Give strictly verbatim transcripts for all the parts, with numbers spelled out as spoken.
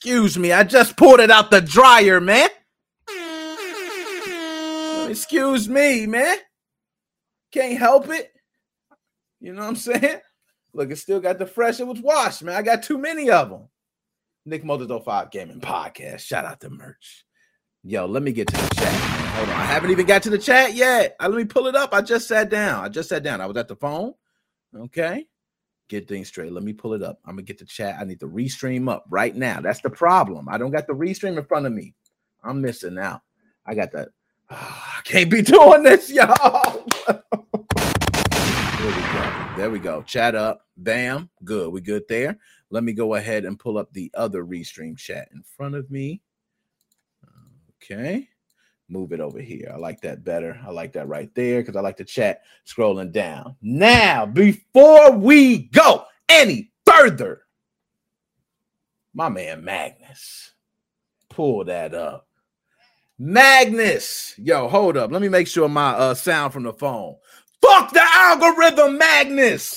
Excuse me, I just pulled it out the dryer, man. Excuse me, man. Can't help it. You know what I'm saying? Look, it still got the fresh. It was washed, man. I got too many of them. Nick Maldonado five Gaming Podcast. Shout out to merch. Yo, let me get to the chat. Hold on. I haven't even got to the chat yet. I, let me pull it up. I just sat down. I just sat down. I was at the phone. Okay. Get things straight. Let me pull it up. I'm going to get the chat. I need to restream up right now. That's the problem. I don't got the restream in front of me. I'm missing out. I got that. Oh, I can't be doing this, y'all. There we go. There we go. Chat up. Bam. Good. We good there. Let me go ahead and pull up the other restream chat in front of me. Okay. Move it over here. I like that better. I like that right there because I like the chat scrolling down. Now, before we go any further, my man Magnus, pull that up. Magnus, yo, hold up. Let me make sure my uh, sound from the phone. Fuck the algorithm, Magnus.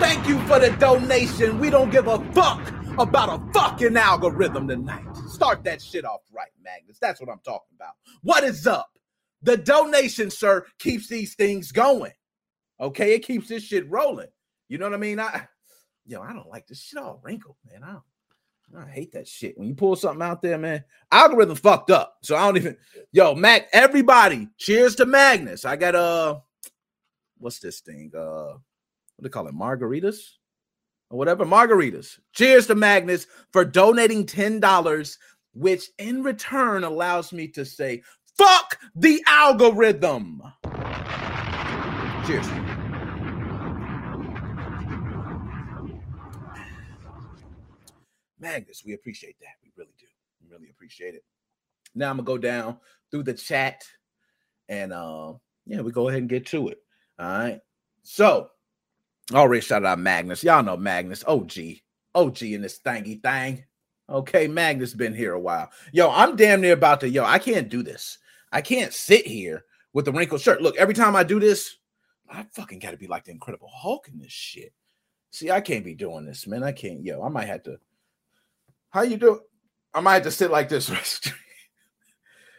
Thank you for the donation. We don't give a fuck about a fucking algorithm tonight. Start that shit off right, Magnus. That's what I'm talking about. What is up? The donation, sir, keeps these things going. Okay, it keeps this shit rolling. You know what I mean? I, yo, I don't like this shit all wrinkled, man. I don't. I hate that shit. When you pull something out there, man, algorithm fucked up. So I don't even, yo, Mac, everybody, cheers to Magnus. I got, uh, what's this thing? Uh, what do they call it? Margaritas or whatever. Margaritas. Cheers to Magnus for donating ten dollars, which in return allows me to say, fuck the algorithm. Cheers. Magnus, we appreciate that. We really do. We really appreciate it. Now I'm going to go down through the chat and, uh, yeah, we go ahead and get to it. All right. So I already shouted out Magnus. Y'all know Magnus. O G. O G in this thingy thing. Okay. Magnus been here a while. Yo, I'm damn near about to, yo, I can't do this. I can't sit here with the wrinkled shirt. Look, every time I do this, I fucking got to be like the Incredible Hulk in this shit. See, I can't be doing this, man. I can't. Yo, I might have to. How you doing? I might have to sit like this.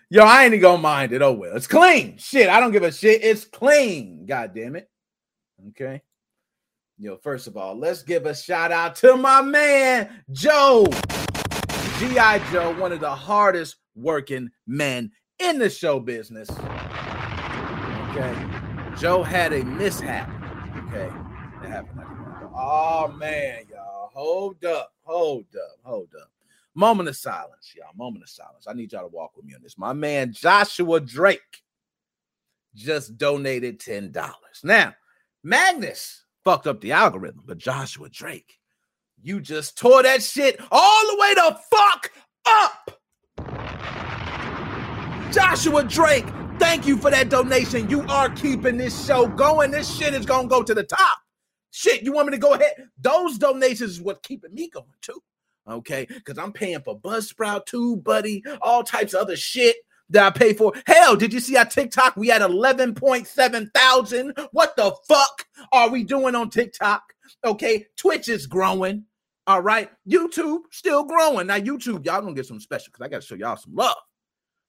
Yo, I ain't gonna mind it. Oh, well. It's clean. Shit, I don't give a shit. It's clean. God damn it. Okay. Yo, first of all, let's give a shout out to my man, Joe. G I. Joe, one of the hardest working men in the show business. Okay. Joe had a mishap. Okay. That happened. Oh, man, y'all. Hold up. Hold up, hold up. Moment of silence, y'all. Moment of silence. I need y'all to walk with me on this. My man Joshua Drake just donated ten dollars. Now, Magnus fucked up the algorithm, but Joshua Drake, you just tore that shit all the way the fuck up. Joshua Drake, thank you for that donation. You are keeping this show going. This shit is going to go to the top. Shit, you want me to go ahead? Those donations is what keeping me going too, okay? Because I'm paying for Buzzsprout, TubeBuddy, all types of other shit that I pay for. Hell, did you see our TikTok? We had eleven point seven thousand. What the fuck are we doing on TikTok? Okay, Twitch is growing, all right? YouTube still growing. Now, YouTube, y'all gonna get some special because I got to show y'all some love,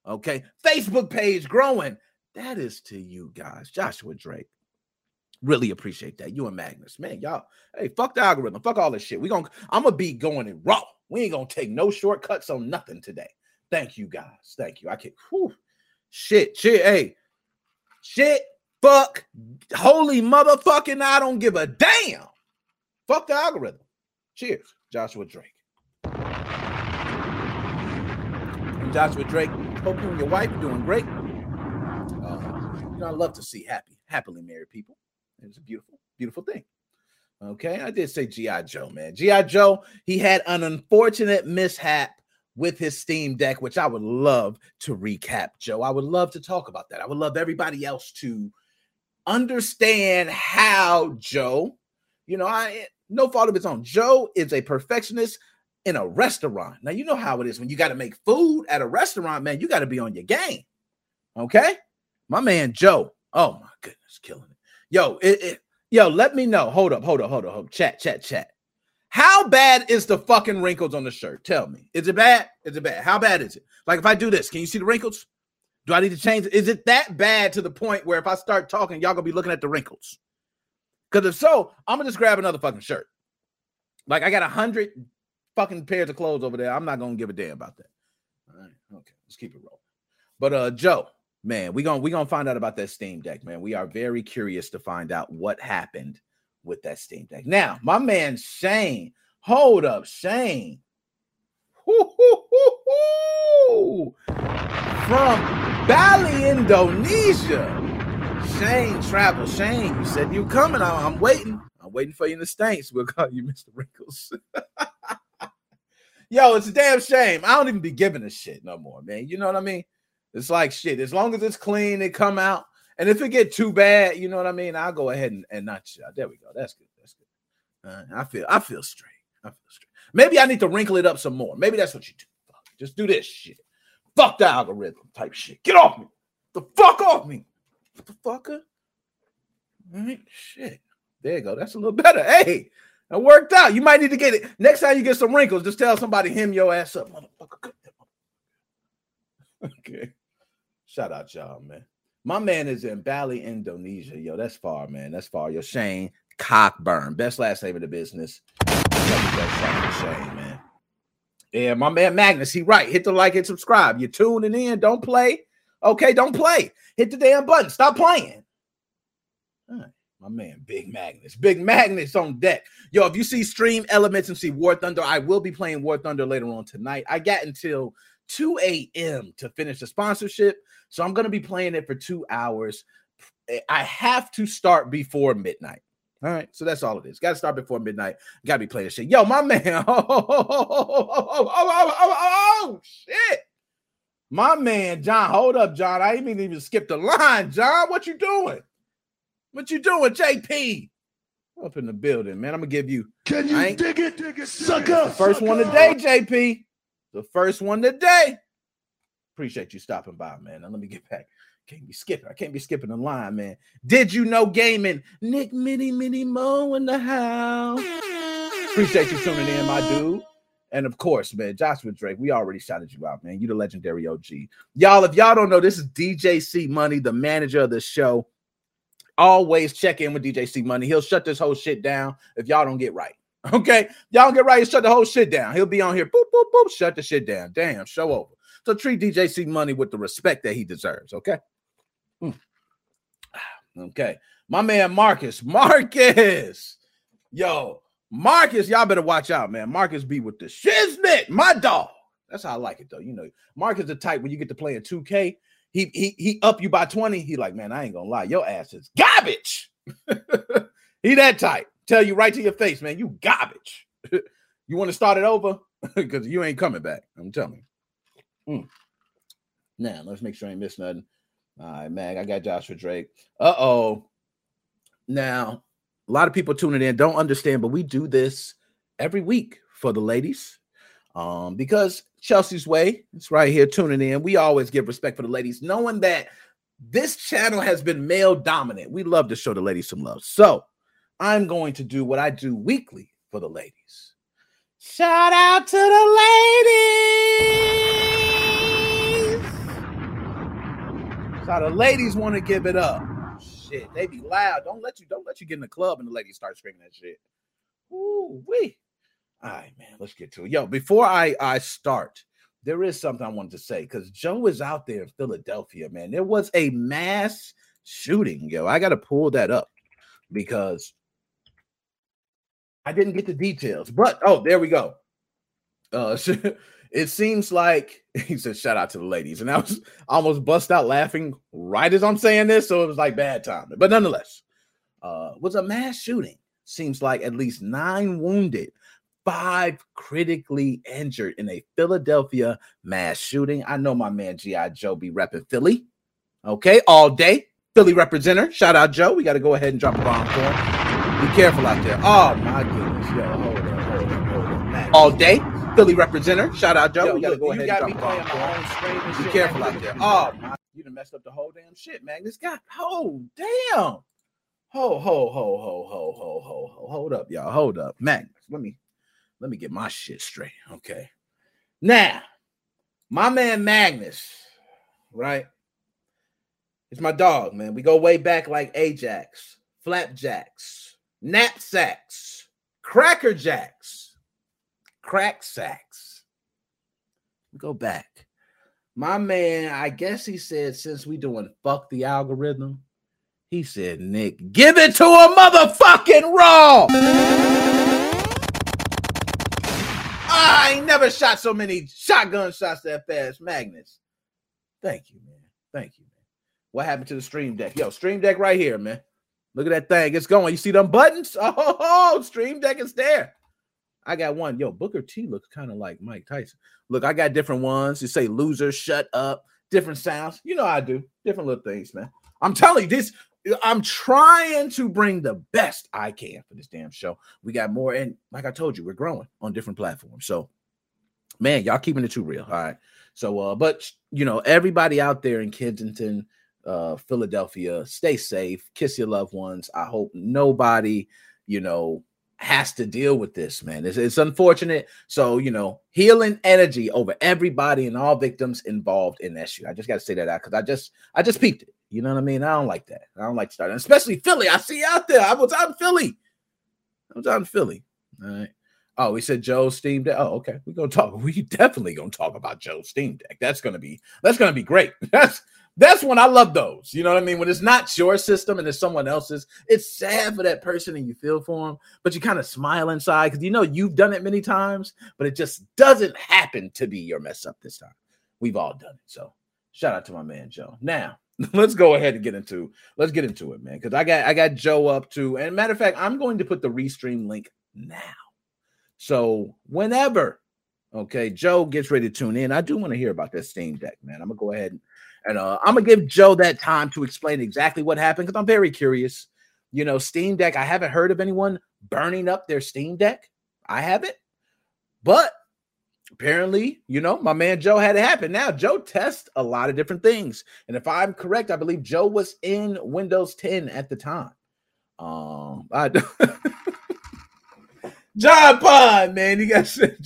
okay? Facebook page growing. That is to you guys, Joshua Drake. Really appreciate that. You and Magnus, man, y'all. Hey, fuck the algorithm. Fuck all this shit. We gonna, I'm gonna be going in raw. We ain't gonna take no shortcuts on nothing today. Thank you guys. Thank you. I can't. Whew. Shit, shit. Hey, shit. Fuck. Holy motherfucking! I don't give a damn. Fuck the algorithm. Cheers, Joshua Drake. And Joshua Drake, hope you and your wife are doing great. Uh, you know, I love to see happy, happily married people. It's a beautiful, beautiful thing. Okay, I did say G I. Joe, man. G I. Joe, he had an unfortunate mishap with his Steam Deck, which I would love to recap, Joe. I would love to talk about that. I would love everybody else to understand how Joe, you know, I no fault of his own. Joe is a perfectionist in a restaurant. Now, you know how it is when you got to make food at a restaurant, man. You got to be on your game. Okay, my man Joe. Oh, my goodness, killing it. Yo, it, it, yo, let me know. Hold up, hold up, hold up, hold up. Chat, chat, chat. How bad is the fucking wrinkles on the shirt? Tell me. Is it bad? Is it bad? How bad is it? Like, if I do this, can you see the wrinkles? Do I need to change it? Is it that bad to the point where if I start talking, y'all gonna be looking at the wrinkles? Because if so, I'm gonna just grab another fucking shirt. Like, I got a hundred fucking pairs of clothes over there. I'm not gonna give a damn about that. All right, okay, let's keep it rolling. But uh, Joe, man, we gonna we gonna find out about that Steam Deck, man. We are very curious to find out what happened with that Steam Deck. Now, my man Shane, hold up, Shane. Woo, woo, woo, woo. From Bali, Indonesia. Shane travel. Shane, you said you coming. I'm, I'm waiting. I'm waiting for you in the States. We'll call you Mister Wrinkles. Yo, it's a damn shame. I don't even be giving a shit no more, man. You know what I mean? It's like shit. As long as it's clean, it come out. And if it get too bad, you know what I mean? I'll go ahead and, and not shit out. There we go. That's good. That's good. Uh, I feel I feel straight. I feel straight. Maybe I need to wrinkle it up some more. Maybe that's what you do. Just do this shit. Fuck the algorithm type shit. Get off me. The fuck off me. What the fucker? All right, shit. There you go. That's a little better. Hey, that worked out. You might need to get it. Next time you get some wrinkles, just tell somebody hem your ass up. Motherfucker. Okay. Shout out y'all, man. My man is in Bali, Indonesia. Yo, that's far, man. That's far. Yo, Shane Cockburn. Best last name of the business. That's Shane, man. Yeah, my man Magnus, he right. Hit the like and subscribe. You're tuning in. Don't play. Okay, don't play. Hit the damn button. Stop playing. All right, my man, Big Magnus. Big Magnus on deck. Yo, if you see stream elements and see War Thunder, I will be playing War Thunder later on tonight. I got until two a.m. to finish the sponsorship, so I'm going to be playing it for two hours. I have to start before midnight. All right, so that's all it is. Got to start before midnight. Got to be playing this shit. Yo, my man. Oh, oh, oh, oh, oh, oh, oh, oh, oh, shit. My man, John. Hold up, John. I didn't even skip the line, John. What you doing? What you doing, J P? Up in the building, man. I'm going to give you. Can you dig it, dig it, sucker? First one today, J P. The first one today. Appreciate you stopping by, man. Now, let me get back. Can't be skipping. I can't be skipping the line, man. Did you know gaming? Nick Mini Mini Mo in the house. Appreciate you tuning in, my dude. And of course, man, Joshua Drake, we already shouted you out, man. You the legendary O G. Y'all, if y'all don't know, this is D J C Money, the manager of the show. Always check in with D J C Money. He'll shut this whole shit down if y'all don't get right. Okay? Y'all don't get right, he'll shut the whole shit down. He'll be on here, boop, boop, boop, shut the shit down. Damn, show over. So treat D J C Money with the respect that he deserves, okay? Mm. Okay, my man Marcus. Marcus, yo, Marcus, y'all better watch out, man. Marcus be with the shiznit, my dog. That's how I like it, though. You know, Marcus the type when you get to play in two K, he he he up you by twenty. He like, man, I ain't gonna lie, your ass is garbage. He that type. Tell you right to your face, man, you garbage. You want to start it over because you ain't coming back. I'm telling you. Mm. Now let's make sure I ain't miss nothing. All right, Mag, I got Joshua Drake. Uh-oh. Now, a lot of people tuning in don't understand, but we do this every week for the ladies um, because Chelsea's Way, it's right here tuning in. We always give respect for the ladies, knowing that this channel has been male dominant. We love to show the ladies some love. So I'm going to do what I do weekly for the ladies. Shout out to the ladies. So the ladies want to give it up. Shit, they be loud. Don't let you, don't let you get in the club and the ladies start screaming that shit. Ooh, wee. All right, man, let's get to it. Yo, before I, I start, there is something I wanted to say because Joe is out there in Philadelphia, man. There was a mass shooting, yo. I got to pull that up because I didn't get the details. But, oh, there we go. Uh, it seems like he said, shout out to the ladies. And I was I almost bust out laughing right as I'm saying this. So it was like bad timing. But nonetheless, uh, was a mass shooting. Seems like at least nine wounded, five critically injured in a Philadelphia mass shooting. I know my man G I. Joe be repping Philly. Okay, all day. Philly representer. Shout out, Joe. We got to go ahead and drop a bomb for him. Be careful out there. Oh, my goodness. Yo, hold on, hold on, hold on. Max. All day. Philly representer. Shout out, Joe. Yo, we gotta look, go ahead. You gotta be playing my own screen and shit. Be careful out there. Oh, my, you done messed up the whole damn shit, Magnus. God, oh damn. Ho, ho, ho, ho, ho, ho, ho, ho. Hold up, y'all. Hold up, Magnus. Let me Let me get my shit straight. Okay. Now, my man Magnus, right? It's my dog, man. We go way back like Ajax, Flapjacks, Knapsacks, Cracker Jacks, Crack Sacks. We go back. My man, I guess he said, since we doing fuck the algorithm, he said, Nick, give it to a motherfucking raw. I ain't never shot so many shotgun shots that fast, Magnus. Thank you, man. Thank you, man. What happened to the Stream Deck? Yo, Stream Deck right here, man. Look at that thing. It's going. You see them buttons? Oh, Stream Deck is there. I got one. Yo, Booker T looks kind of like Mike Tyson. Look, I got different ones. You say loser, shut up, different sounds. You know I do. Different little things, man. I'm telling you, this, I'm trying to bring the best I can for this damn show. We got more, and like I told you, we're growing on different platforms. So, man, y'all keeping it too real. All right. So, uh, but, you know, everybody out there in Kensington, uh, Philadelphia, stay safe. Kiss your loved ones. I hope nobody, you know, has to deal with this, man. It's, it's unfortunate. So, you know, healing energy over everybody and all victims involved in that shit. I just got to say that out because I just, I just peeped it. You know what I mean? I don't like that. I don't like starting, especially Philly. I see you out there. I was out in Philly. I was out in Philly. All right. Oh, we said Joe's Steam Deck. Oh, okay. We're gonna talk. We definitely gonna talk about Joe's Steam Deck. That's gonna be that's gonna be great. That's that's when I love those. You know what I mean? When it's not your system and it's someone else's, it's sad for that person and you feel for them, but you kind of smile inside because you know you've done it many times, but it just doesn't happen to be your mess up this time. We've all done it. So shout out to my man Joe. Now. Let's go ahead and get into let's get into it, man. Because I got I got Joe up too. And matter of fact, I'm going to put the restream link now. So whenever, okay, Joe gets ready to tune in, I do want to hear about that Steam Deck, man. I'm gonna go ahead and, and uh, I'm gonna give Joe that time to explain exactly what happened because I'm very curious. You know, Steam Deck. I haven't heard of anyone burning up their Steam Deck. I haven't, but apparently, you know, my man Joe had it happen. Now, Joe tests a lot of different things. And if I'm correct, I believe Joe was in Windows ten at the time. Um, I don't... John Pond, man. You got shit.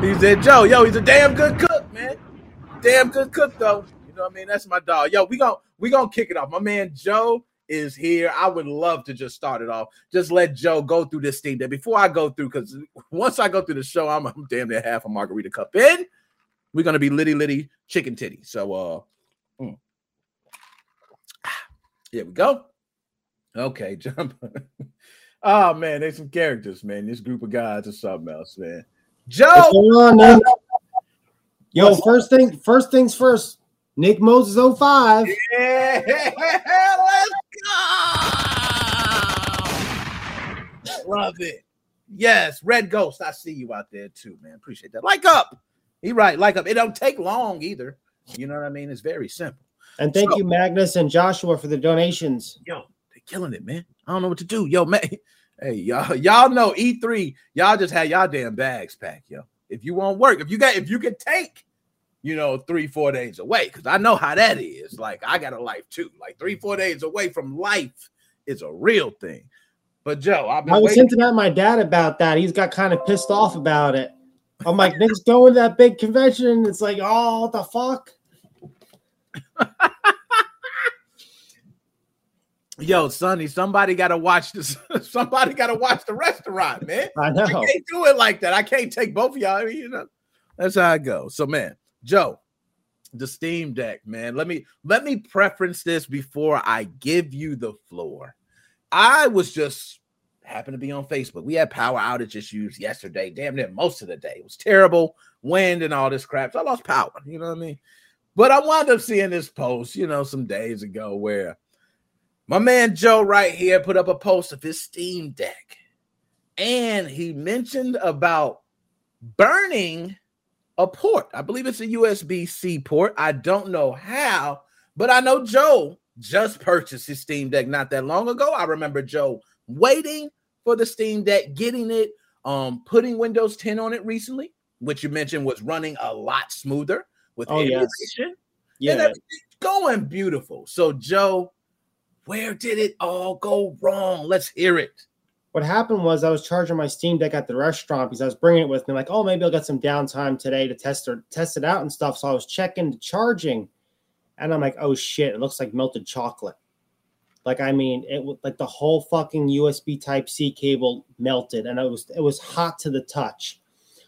He said, Joe, yo, he's a damn good cook, man. Damn good cook, though. You know what I mean? That's my dog. Yo, we gonna, we gonna kick it off. My man Joe is here. I would love to just start it off. Just let Joe go through this thing. That before I go through, because once I go through the show, I'm, I'm damn near half a margarita cup in. We're gonna be litty litty chicken titty. So, uh, mm. Here we go. Okay, jump. Oh man, there's some characters, man. This group of guys is something else, man. Joe, what's going on, man? Yo, what's first on? thing, first things first. Nick Moses oh five. Yeah, let's go. Love it. Yes, Red Ghost. I see you out there too, man. Appreciate that. Like up. You're right. Like up. It don't take long either. You know what I mean? It's very simple. And thank so, you, Magnus and Joshua, for the donations. Yo, they're killing it, man. I don't know what to do. Yo, man. Hey, y'all, y'all know E three. Y'all just had y'all damn bags packed, yo. If you want work, if you got, if you can take. You know, three, four days away, because I know how that is. Like, I got a life, too. Like, three, four days away from life is a real thing. But, Joe, I've been I was hinting at my dad about that. He's got kind of pissed off about it. I'm like, Nick's going to that big convention. It's like, oh, what the fuck? Yo, Sonny, somebody got to watch this. Somebody got to watch the restaurant, man. I know. I can't do it like that. I can't take both of y'all. I mean, you know, that's how I go. So, man. Joe, the Steam Deck, man. Let me let me preference this before I give you the floor. I was just happened to be on Facebook. We had power outage issues yesterday. Damn near most of the day. It was terrible. Wind and all this crap. So I lost power. You know what I mean? But I wound up seeing this post, you know, some days ago where my man Joe right here put up a post of his Steam Deck. And he mentioned about burning a port. I believe it's a U S B C port. I don't know how, but I know Joe just purchased his Steam Deck not that long ago. I remember Joe waiting for the Steam Deck, getting it, um, putting Windows ten on it recently, which you mentioned was running a lot smoother with oh, emulation. Yes. Yeah. And everything's going beautiful. So Joe, Where did it all go wrong? Let's hear it. What happened was I was charging my Steam Deck at the restaurant because I was bringing it with me. Like, oh, maybe I'll get some downtime today to test or test it out and stuff. So I was checking the charging, and I'm like, oh shit, it looks like melted chocolate. Like, I mean, it was like the whole fucking U S B Type C cable melted, and it was it was hot to the touch.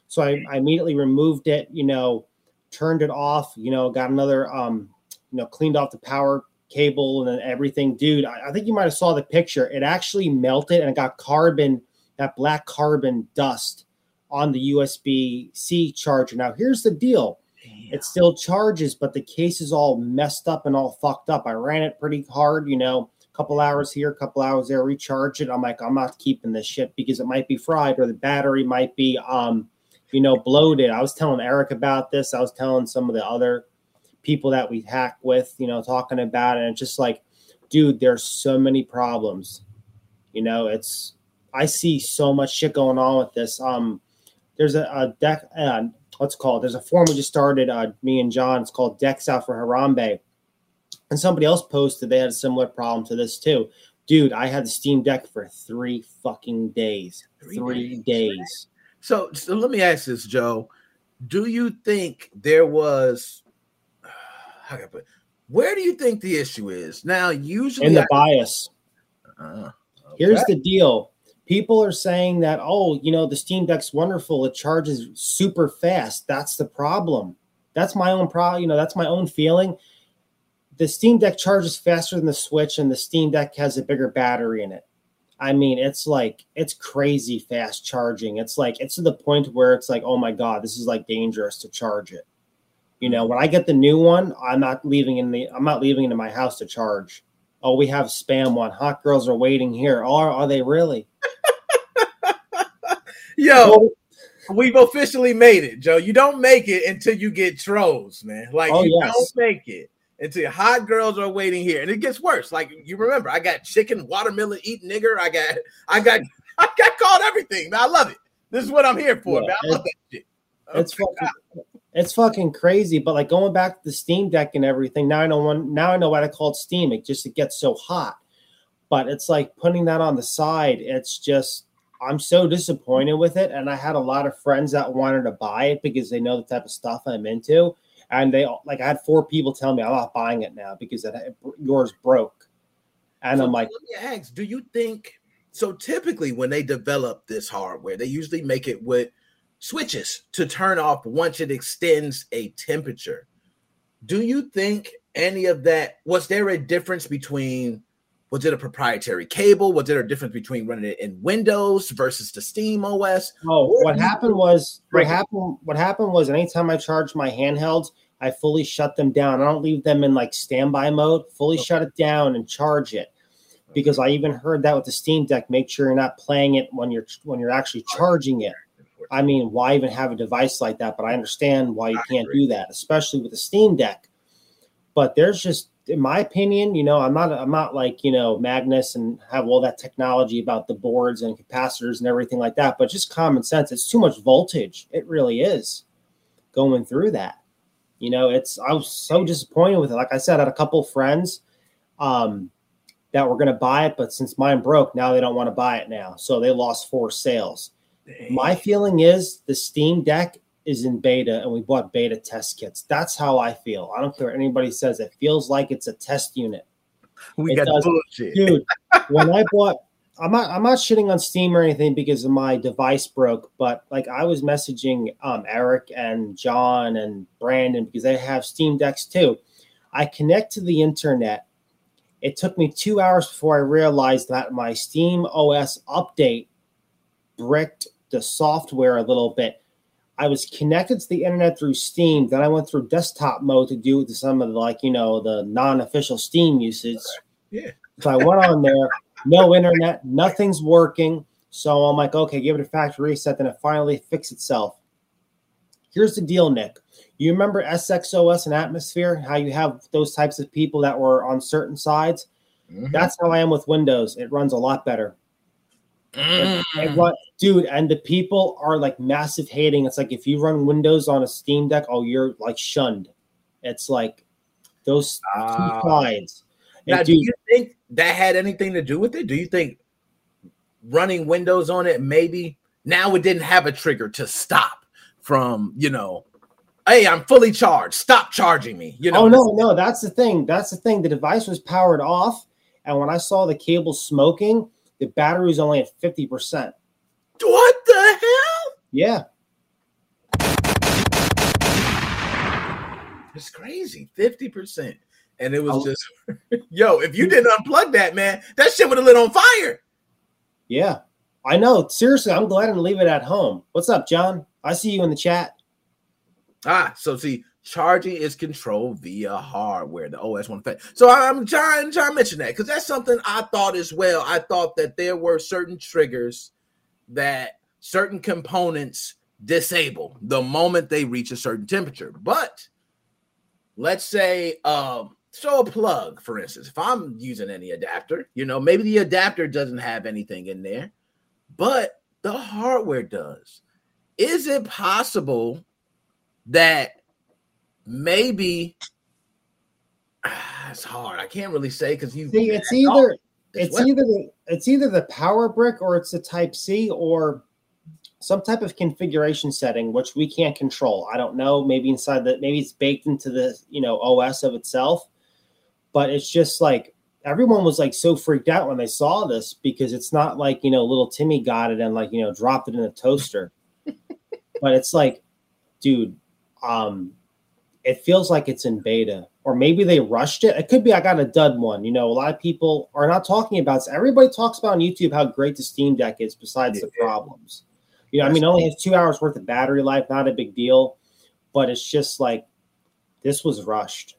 So I, I immediately removed it, you know, turned it off, you know, got another, um, you know, cleaned off the power cable and everything. Dude, I, I think you might have saw the picture. It actually melted and it got carbon, that black carbon dust on the U S B C charger. Now, here's the deal. Damn. It still charges, but the case is all messed up and all fucked up. I ran it pretty hard, you know, a couple hours here, a couple hours there, recharge it. I'm like, I'm not keeping this shit because it might be fried or the battery might be um. you know, bloated. I was telling Eric about this. I was telling some of the other people that we hack with, you know, talking about it. And it's just like, dude, there's so many problems. You know, it's, I see so much shit going on with this. Um, there's a, a deck, uh, what's it called? There's a forum we just started, uh, me and John. It's called Decks Out for Harambe. And somebody else posted they had a similar problem to this too. Dude, I had the Steam Deck for three fucking days. Three, three days. days. So, so let me ask this, Joe. Do you think there was uh, how can I put it? Where do you think the issue is? Now, usually in the I, bias. Uh, okay. Here's the deal. People are saying that, oh, you know, the Steam Deck's wonderful. It charges super fast. That's the problem. That's my own problem. You know, that's my own feeling. The Steam Deck charges faster than the Switch, and the Steam Deck has a bigger battery in it. I mean, it's like, it's crazy fast charging. It's like, it's to the point where it's like, oh my God, this is like dangerous to charge it. You know, when I get the new one, I'm not leaving in the, I'm not leaving into my house to charge. Oh, we have spam one. Hot girls are waiting here. Are, are they really? Yo, we've officially made it, Joe. You don't make it until you get trolls, man. Like oh, you yes. don't make it. Until hot girls are waiting here, and it gets worse. Like you remember, I got chicken, watermelon, eat nigger. I got, I got, I got called everything. Man, I love it. This is what I'm here for. Yeah, man. I love that shit. It's oh, fucking, it's fucking crazy. But like going back to the Steam Deck and everything. Now I know one. Now I know why they call it Steam. It just it gets so hot. But it's like putting that on the side. It's just I'm so disappointed with it. And I had a lot of friends that wanted to buy it because they know the type of stuff I'm into. And they like, I had four people tell me I'm not buying it now because it, it, yours broke. And so I'm like, let me ask, do you think so? Typically, when they develop this hardware, they usually make it with switches to turn off once it extends a temperature. Do you think any of that was there a difference between was it a proprietary cable? Was there a difference between running it in Windows versus the Steam O S? Oh, what happened was what happened what happened was anytime I charged my handhelds, I fully shut them down. I don't leave them in like standby mode, fully okay. shut it down and charge it. Because okay. I even heard that with the Steam Deck, make sure you're not playing it when you're when you're actually charging it. I mean, why even have a device like that? But I understand why you I can't agree. do that, especially with the Steam Deck. But there's just in my opinion, you know, I'm not, I'm not like, you know, Magnus and have all that technology about the boards and capacitors and everything like that, but just common sense. It's too much voltage. It really is going through that. You know, it's, I was so disappointed with it. Like I said, I had a couple friends um, that were going to buy it, but since mine broke, now they don't want to buy it now. So they lost four sales. Dang. My feeling is the Steam Deck is in beta and we bought beta test kits. That's how I feel. I don't care what anybody says. It feels like it's a test unit. We it got does. bullshit. Dude, when I bought, I'm not, I'm not shitting on Steam or anything because my device broke, but like I was messaging um, Eric and John and Brandon because they have Steam Decks too. I connect to the internet. It took me two hours before I realized that my Steam O S update bricked the software a little bit. I was connected to the internet through Steam. Then I went through desktop mode to do some of the, like, you know, the non-official Steam usage. Yeah. So I went on there, no internet, nothing's working. So I'm like, okay, give it a factory reset. Then it finally fixed itself. Here's the deal, Nick. You remember S X O S and Atmosphere, how you have those types of people that were on certain sides? Mm-hmm. That's how I am with Windows. It runs a lot better. Mm. It run, dude, and the people are like massive hating. It's like if you run Windows on a Steam Deck, oh, you're like shunned. It's like those uh, two sides. Now, do you think that had anything to do with it? Do you think running Windows on it, maybe now it didn't have a trigger to stop from, you know, hey, I'm fully charged, stop charging me, you know? Oh, no, no, that's the thing. That's the thing. The device was powered off, and when I saw the cable smoking, the battery was only at fifty percent. What the hell? Yeah. It's crazy, fifty percent. And it was just, yo, if you didn't unplug that, man, that shit would have lit on fire. Yeah, I know. Seriously, I'm glad I didn't leave it at home. What's up, John? I see you in the chat. Ah, so see, charging is controlled via hardware, the O S one effect. So I'm trying, trying to mention that because that's something I thought as well. I thought that there were certain triggers that certain components disable the moment they reach a certain temperature. But let's say, um, so a plug, for instance, if I'm using any adapter, you know, maybe the adapter doesn't have anything in there, but the hardware does. Is it possible that maybe ah, it's hard? I can't really say because you see, it's either it's well. either the, it's either the power brick or it's the Type C or some type of configuration setting which we can't control. I don't know. Maybe inside that, maybe it's baked into the you know O S of itself. But it's just like everyone was like so freaked out when they saw this because it's not like, you know, little Timmy got it and like, you know, dropped it in the toaster. But it's like, dude, um, it feels like it's in beta or maybe they rushed it. It could be I got a dud one. You know, a lot of people are not talking about this. Everybody talks about on YouTube how great the Steam Deck is besides yeah. the problems. You know, I mean, it only has two hours worth of battery life. Not a big deal. But it's just like this was rushed.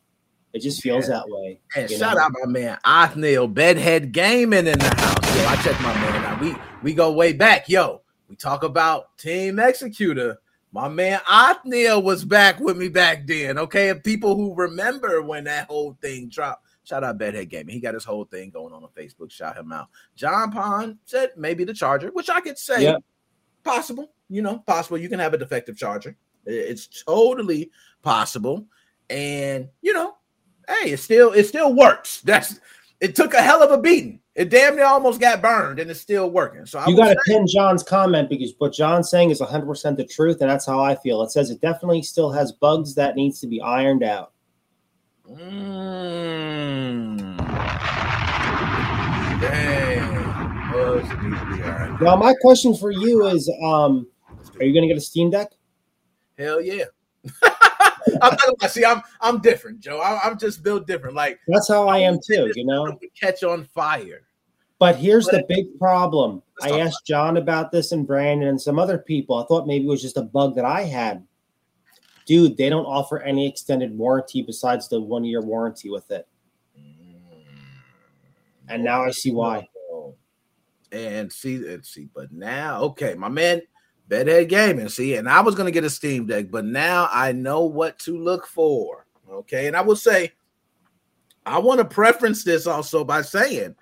It just feels yeah. that way. And shout know? out my man Othniel Bedhead Gaming in the house. Yo, I checked my man out. We we go way back. Yo, we talk about Team Executor. My man Othniel was back with me back then. Okay, and people who remember when that whole thing dropped. Shout out Bedhead Gaming. He got his whole thing going on on Facebook. Shout him out. John Pond said maybe the charger, which I could say. Yep. Possible, you know, possible. You can have a defective charger. It's totally possible. And, you know, hey, it still it still works. That's it took a hell of a beating. It damn near almost got burned and it's still working. So I you got to pin John's comment because what John's saying is one hundred percent the truth. And that's how I feel. It says it definitely still has bugs that needs to be ironed out. Mm. Dang. Now, my question for you is, um, are you going to get a Steam Deck? Hell yeah. I'm not gonna, see, I'm I'm different, Joe. I, I'm just built different. Like that's how I am too, you know. Catch on fire. But here's but the big problem. I asked John about this and Brandon and some other people. I thought maybe it was just a bug that I had. Dude, they don't offer any extended warranty besides the one-year warranty with it. And now I see why. And see, and see, but now, okay, my man, Bedhead Gaming, see, and I was going to get a Steam Deck, but now I know what to look for, okay? And I will say, I want to preference this also by saying,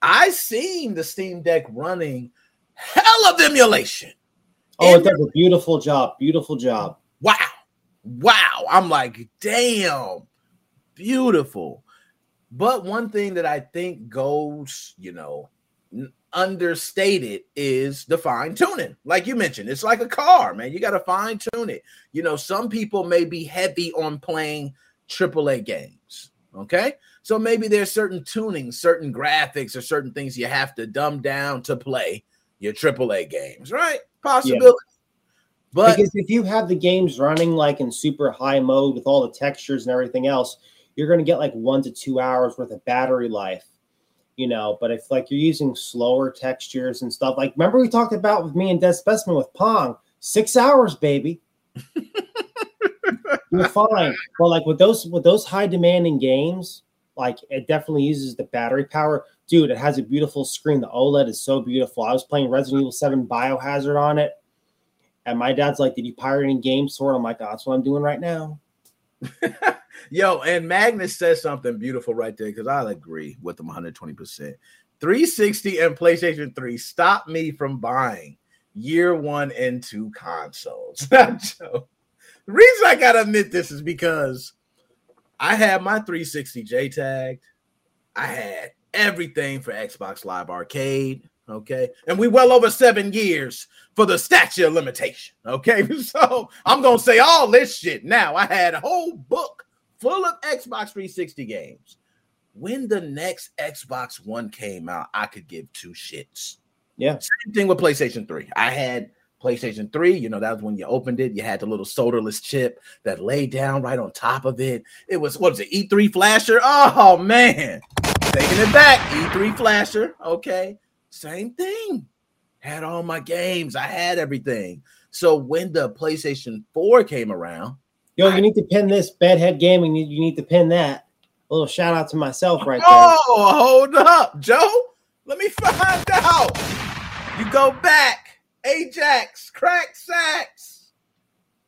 I seen the Steam Deck running hell of emulation. Oh, it does a beautiful job, beautiful job. Wow, wow, I'm like, damn, beautiful. But one thing that I think goes, you know, n- understated is the fine tuning. Like you mentioned, it's like a car, man. You got to fine tune it. You know, some people may be heavy on playing triple A games. Okay. So maybe there's certain tuning, certain graphics or certain things you have to dumb down to play your triple A games, right? Possibility. Yeah. But because if you have the games running like in super high mode with all the textures and everything else, you're going to get like one to two hours worth of battery life. You know, but if like you're using slower textures and stuff, like remember we talked about with me and Des Specimen with Pong, six hours, baby. You're fine. But like with those with those high demanding games, like it definitely uses the battery power. Dude, it has a beautiful screen. The OLED is so beautiful. I was playing Resident Evil seven Biohazard on it. And my dad's like, did you pirate any games? Sort I'm like, oh, that's what I'm doing right now. Yo, and Magnus says something beautiful right there because I'll agree with him one hundred twenty percent. three sixty and PlayStation three stopped me from buying year one and two consoles. So, the reason I got to admit this is because I had my three sixty J tagged. I had everything for Xbox Live Arcade, okay? And we well over seven years for the statute of limitation, okay? So I'm going to say all this shit now. I had a whole book full of Xbox three sixty games. When the next Xbox One came out, I could give two shits. Yeah. Same thing with PlayStation three. I had PlayStation three. You know, that was when you opened it. You had the little solderless chip that lay down right on top of it. It was, what was it, E three flasher? Oh, man. Taking it back, E three flasher, okay. Same thing. Had all my games. I had everything. So when the PlayStation four came around. Yo, I- you need to pin this, Bedhead Gaming. You need to pin that. A little shout out to myself right there. Oh, hold up, Joe. Let me find out. You go back. Ajax, crack sacks.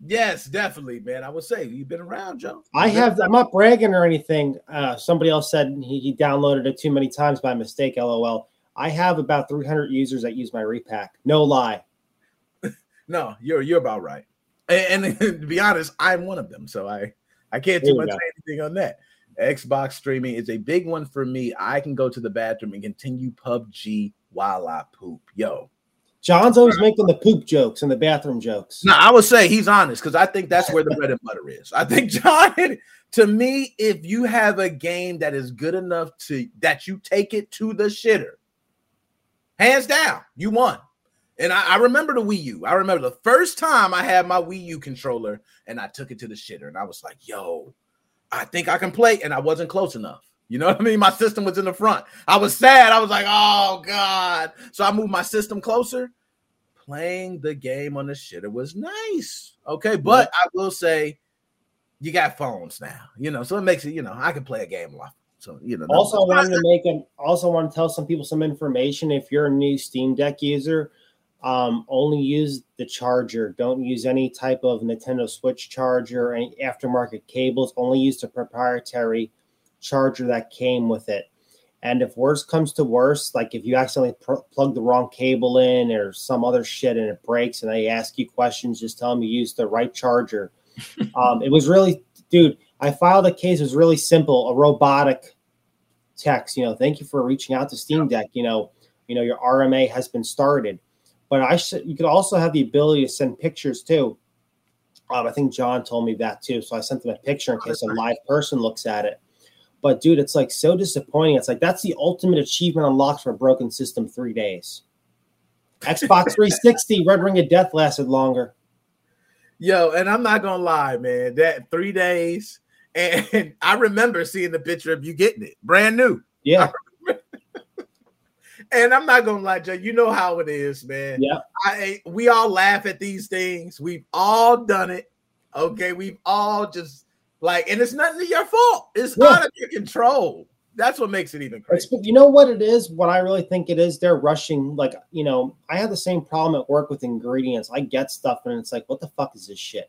Yes, definitely, man. I would say you've been around, Joe. I have. I'm not bragging or anything. Uh, somebody else said he, he downloaded it too many times by mistake. LOL. I have about three hundred users that use my repack. No lie. No, you're you're about right. And, and to be honest, I'm one of them, so I I can't do much anything on that. Xbox streaming is a big one for me. I can go to the bathroom and continue P U B G while I poop. Yo. John's always making the poop jokes and the bathroom jokes. No, I would say he's honest because I think that's where the bread and butter is. I think, John, to me, if you have a game that is good enough to that you take it to the shitter, hands down, you won. And I, I remember the Wii U. I remember the first time I had my Wii U controller and I took it to the shitter and I was like, yo, I think I can play, and I wasn't close enough. You know what I mean? My system was in the front. I was sad. I was like, oh, God. So I moved my system closer. Playing the game on the shitter was nice. Okay, but I will say you got phones now, you know, so it makes it, you know, I can play a game a lot. So, you know. Also, I wanted to make an, also want to tell some people some information. If you're a new Steam Deck user, um, only use the charger. Don't use any type of Nintendo Switch charger or any aftermarket cables. Only use the proprietary charger that came with it. And if worse comes to worse, like if you accidentally pr- plug the wrong cable in or some other shit and it breaks and they ask you questions, just tell them you use the right charger. um, it was really, dude, I filed a case. It was really simple, a robotic text, you know, thank you for reaching out to Steam Deck. You know, you know, your R M A has been started. But I should, you could also have the ability to send pictures too. Um, I think John told me that too. So I sent them a picture in case a live person looks at it. But dude, it's like so disappointing. It's like that's the ultimate achievement unlocked for a broken system three days. Xbox three sixty Red Ring of Death lasted longer. Yo, and I'm not gonna lie, man. That three days, and I remember seeing the picture of you getting it, brand new. Yeah. And I'm not gonna lie, Joe, you know how it is, man. Yeah, I we all laugh at these things. We've all done it. Okay, we've all just like, and it's nothing to your fault. It's yeah. out of your control. That's what makes it even crazy. It's, you know what it is? What I really think it is, they're rushing. Like, you know, I had the same problem at work with ingredients. I get stuff and it's like, what the fuck is this shit?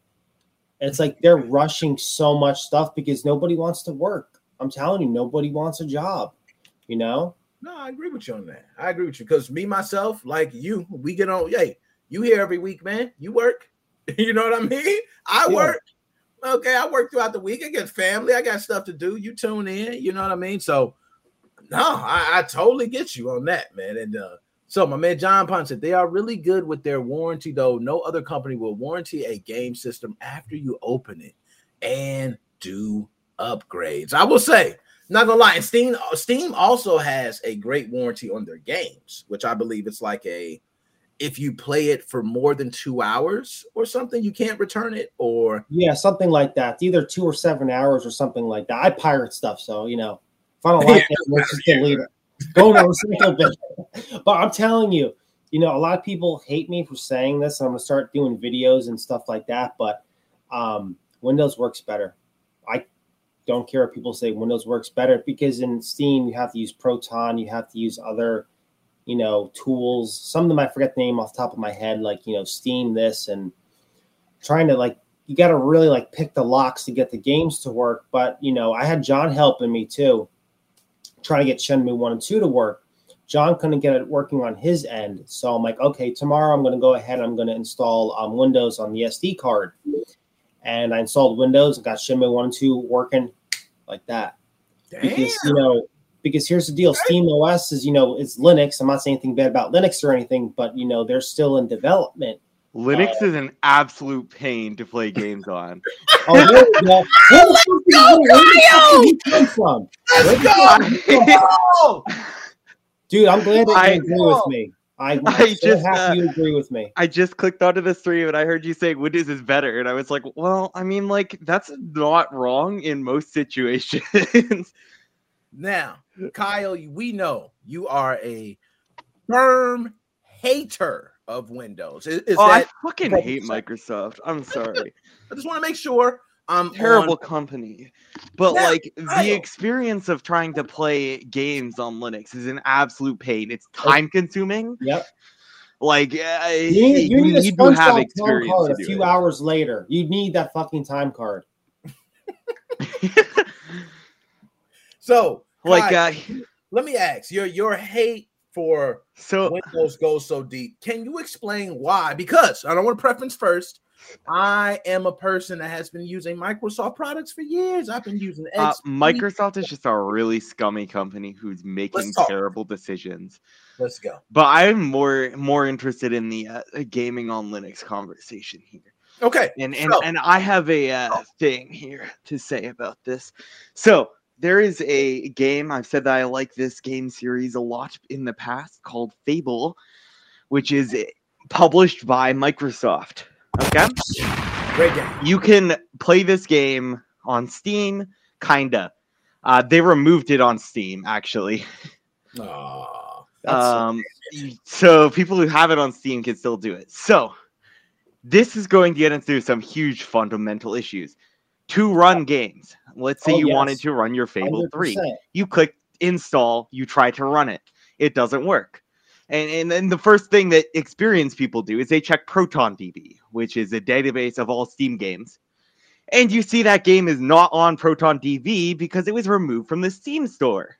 And it's like they're rushing so much stuff because nobody wants to work. I'm telling you, nobody wants a job. You know. No, I agree with you on that. I agree with you because me, myself, like you, we get on. Hey, you here every week, man. You work. You know what I mean? I yeah. work. Okay, I work throughout the week. I got family. I got stuff to do. You tune in. You know what I mean? So, no, I, I totally get you on that, man. And uh, so my man John Pond said, they are really good with their warranty, though. No other company will warranty a game system after you open it and do upgrades. I will say. Not gonna lie, and Steam Steam also has a great warranty on their games, which I believe it's like a if you play it for more than two hours or something, you can't return it or yeah, something like that. It's either two or seven hours or something like that. I pirate stuff, so you know if I don't like it, let's just delete it. Go to recycle bin. But I'm telling you, you know, a lot of people hate me for saying this, and I'm gonna start doing videos and stuff like that. But um, Windows works better. I. Don't care if people say Windows works better because in Steam you have to use Proton, you have to use other, you know, tools. Some of them I forget the name off the top of my head, like, you know, Steam this and trying to like you got to really like pick the locks to get the games to work. But you know, I had John helping me too, trying to get Shenmue one and two to work. John couldn't get it working on his end, so I'm like, okay, tomorrow I'm going to go ahead, I'm going to install um, Windows on the S D card, and I installed Windows and got Shenmue one and two working. Like that. Damn. Because, you know, Because here's the deal, Steam O S is, you know, is Linux. I'm not saying anything bad about Linux or anything, but, you know, they're still in development. Linux uh, is an absolute pain to play games on. Oh, there we go. Let's go, Kyle! Let's go! Dude, I'm glad that you I agree know. with me. I'm I so just, happy uh, you agree with me. I just clicked onto the stream and I heard you say, "Windows is better?" And I was like, well, I mean, like, that's not wrong in most situations. Now, Kyle, we know you are a firm hater of Windows. Is, is oh, that I fucking Microsoft? hate Microsoft. I'm sorry. I just want to make sure. I'm Terrible on... company. But, now, like, Kyle. the experience of trying to play games on Linux is an absolute pain. It's time-consuming. Yep. Like, I, you need, you you need, need to have experience card to a few it. hours later. You need that fucking time card. So, like, Kyle, uh, let me ask, your your hate for so, Windows goes so deep. Can you explain why? Because I don't want to preference first. I am a person that has been using Microsoft products for years. I've been using Xbox. Uh, Microsoft is just a really scummy company who's making terrible decisions. Let's go. But I'm more more interested in the uh, gaming on Linux conversation here. Okay. And and, so. and I have a uh, thing here to say about this. So. There is a game, I've said that I like this game series a lot in the past, called Fable, which is published by Microsoft. Okay? Great game. You can play this game on Steam, kinda. Uh, they removed it on Steam, actually. Aww, that's um, so, so people who have it on Steam can still do it. So, this is going to get into some huge fundamental issues. To run games. Let's say oh, you yes. wanted to run your Fable one hundred percent. three. You click install, you try to run it. It doesn't work. And, and then the first thing that experienced people do is they check ProtonDB, which is a database of all Steam games. And you see that game is not on ProtonDB because it was removed from the Steam store.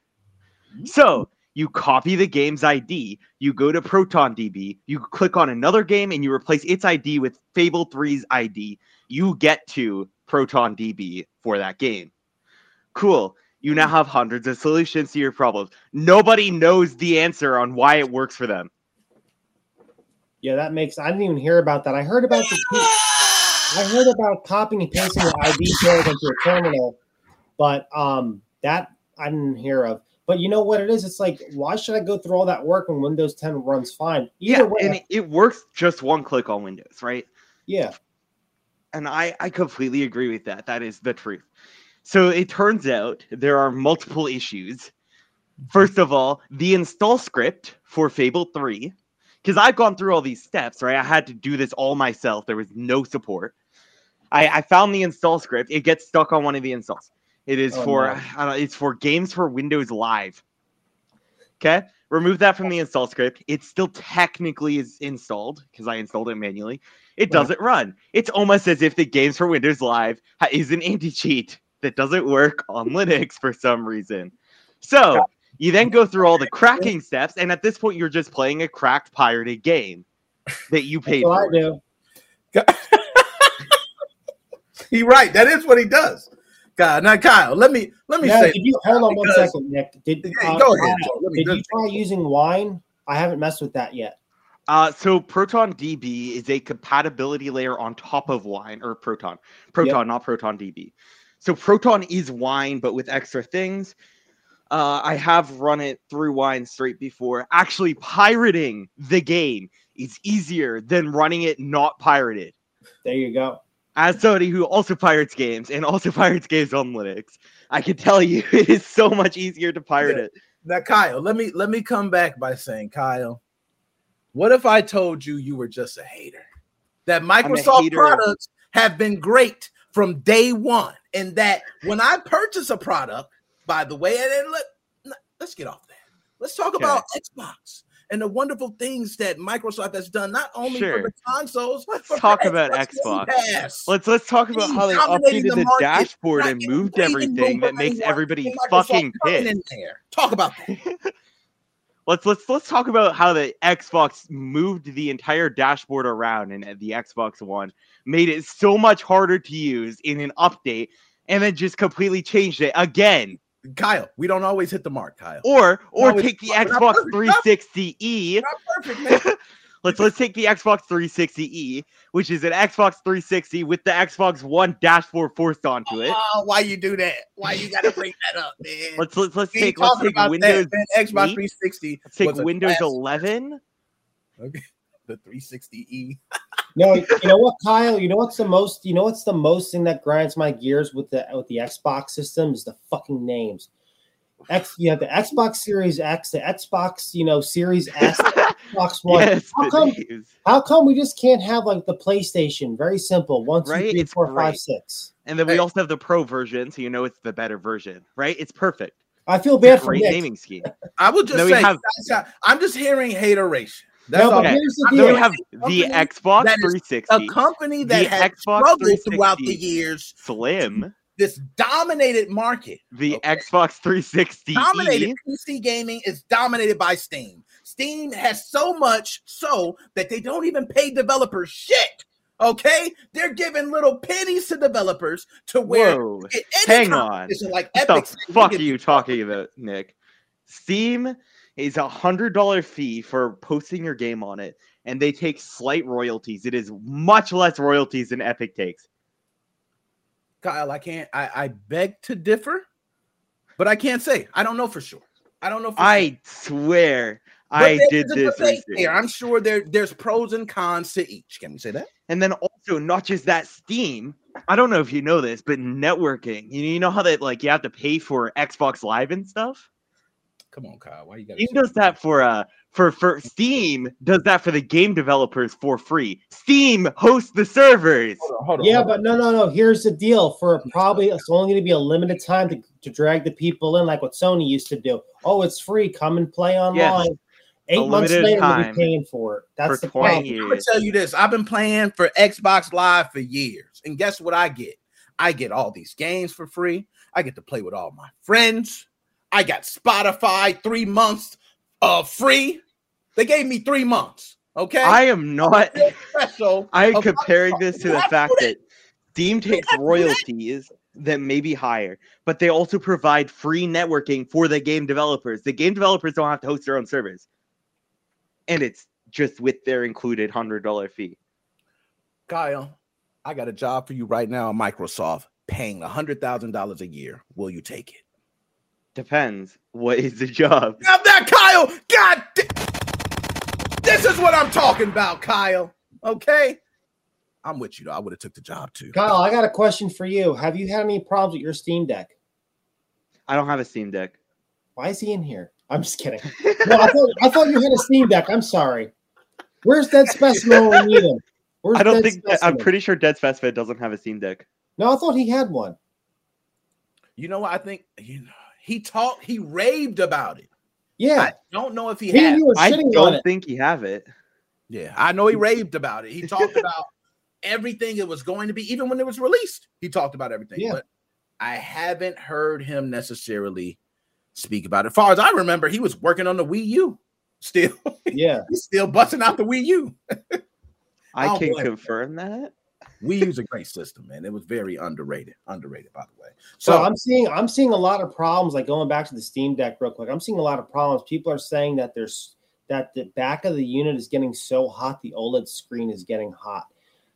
So you copy the game's I D, you go to ProtonDB, you click on another game, and you replace its I D with Fable three's I D. You get to ProtonDB for that game. Cool. You now have hundreds of solutions to your problems. Nobody knows the answer on why it works for them. Yeah, that makes... I didn't even hear about that. I heard about the... I heard about copying and pasting your I D code into your terminal, but um, that I didn't hear of. But you know what it is? It's like, why should I go through all that work when Windows ten runs fine? Either yeah, way, and I- it works just one click on Windows, right? Yeah. And I, I completely agree with that. That is the truth. So it turns out there are multiple issues. First of all, the install script for Fable three, because I've gone through all these steps, right? I had to do this all myself. There was no support. I, I found the install script. It gets stuck on one of the installs. It is oh, for no. I don't, it's for Games for Windows Live. Okay? Remove that from the install script. It still technically is installed because I installed it manually. It doesn't run. It's almost as if the Games for Windows Live is an anti-cheat that doesn't work on Linux for some reason. So you then go through all the cracking steps, and at this point, you're just playing a cracked, pirated game that you paid for. I do. You're right. That is what he does. God, now Kyle, let me let me now, say. Did you, hold on one second, Nick. Did, yeah, go uh, ahead. Kyle, let me, did you try using Wine? I haven't messed with that yet. Uh, so ProtonDB is a compatibility layer on top of Wine or Proton. Proton, yep. Not ProtonDB. So Proton is Wine, but with extra things. Uh, I have run it through Wine straight before. Actually, pirating the game is easier than running it not pirated. There you go. As somebody who also pirates games and also pirates games on Linux, I can tell you it is so much easier to pirate yeah. it. Now, Kyle, let me let me come back by saying, Kyle, what if I told you you were just a hater? That Microsoft hater products of- have been great from day one, and that when I purchase a product, by the way, and then let, let's get off that. Let's talk okay. about Xbox. And the wonderful things that Microsoft has done, not only sure. for the consoles. Let's talk about Xbox. Xbox. Let's let's talk about how they updated the, the dashboard and moved everything that makes everybody fucking pissed. Talk about that. let's let's let's talk about how the Xbox moved the entire dashboard around, and the Xbox One made it so much harder to use in an update, and then just completely changed it again Kyle, we don't always hit the mark, Kyle. Or or no, take the Xbox three sixty E. Let's let's take the Xbox three sixty E, which is an Xbox three sixty with the Xbox One dashboard forced onto it. Oh, why you do that? Why you gotta bring that up, man? Let's let's let's we take let's take Windows that, Xbox three sixty. Let's take Windows eleven. Okay, the three sixty E. No, you know what, Kyle? You know what's the most? You know what's the most thing that grinds my gears with the with the Xbox system is the fucking names. X, you have the Xbox Series X, the Xbox, you know, Series S, the Xbox One. Yes, how come? Is. How come we just can't have like the PlayStation? Very simple. One, two, right? three, it's four, great. five, six. And then right. we also have the Pro version, so you know it's the better version, right? It's perfect. I feel bad it's a for great Nick. Naming scheme. I will just say, have, I'm just hearing hateration. That's no, okay. Here's the deal. We have the Xbox three sixty, a company that has struggled throughout the years. Slim, this dominated market. The okay. Xbox three sixty dominated. P C gaming is dominated by Steam. Steam has so much so that they don't even pay developers shit. Okay, they're giving little pennies to developers to where. Whoa. Any Hang on, like what Epic the fuck are you talking about, Nick? Steam. Is a hundred dollar fee for posting your game on it, and they take slight royalties. It is much less royalties than Epic takes. Kyle, I can't. I, I beg to differ, but I can't say. I don't know for sure. I don't know. For I sure. swear, but I did this. Here. I'm sure there there's pros and cons to each. Can we say that? And then also, not just that, Steam. I don't know if you know this, but networking. You know how that like you have to pay for Xbox Live and stuff. Come on, Kyle. Why you got? Steam does that for uh for for Steam does that for the game developers for free. Steam hosts the servers. Hold on, hold on, yeah, hold on. But no, no, no. Here's the deal. For probably it's only going to be a limited time to, to drag the people in, like what Sony used to do. Oh, it's free. Come and play online. Yes. Eight months later, we'll be paying for it. That's for the problem. Years. I'm gonna tell you this. I've been playing for Xbox Live for years, and guess what I get? I get all these games for free. I get to play with all my friends. I got Spotify three months uh, free. They gave me three months. Okay. I am not. I am comparing this to the fact that Steam takes royalties that may be higher, but they also provide free networking for the game developers. The game developers don't have to host their own servers. And it's just with their included one hundred dollars fee. Kyle, I got a job for you right now at Microsoft paying one hundred thousand dollars a year. Will you take it? Depends. What is the job? Now that, Kyle! God damn! This is what I'm talking about, Kyle. Okay? I'm with you, though. I would have took the job, too. Kyle, I got a question for you. Have you had any problems with your Steam Deck? I don't have a Steam Deck. Why is he in here? I'm just kidding. No, I thought, I thought you had a Steam Deck. I'm sorry. Where's Dead Specimen when we need him? Where's I don't Dead think... That, I'm pretty sure Dead Specimen doesn't have a Steam Deck. No, I thought he had one. You know what? I think... you know. He talked. He raved about it. Yeah, I don't know if he, he had. It. I don't think it. He have it. Yeah, I know he raved about it. He talked about everything it was going to be, even when it was released. He talked about everything. Yeah. But I haven't heard him necessarily speak about it. As far as I remember, he was working on the Wii U still. Yeah, he's still busting out the Wii U. I, I can confirm that. We use a great system, man. It was very underrated. Underrated, by the way. So well, I'm seeing I'm seeing a lot of problems. Like going back to the Steam Deck real quick, I'm seeing a lot of problems. People are saying that there's that the back of the unit is getting so hot, the OLED screen is getting hot.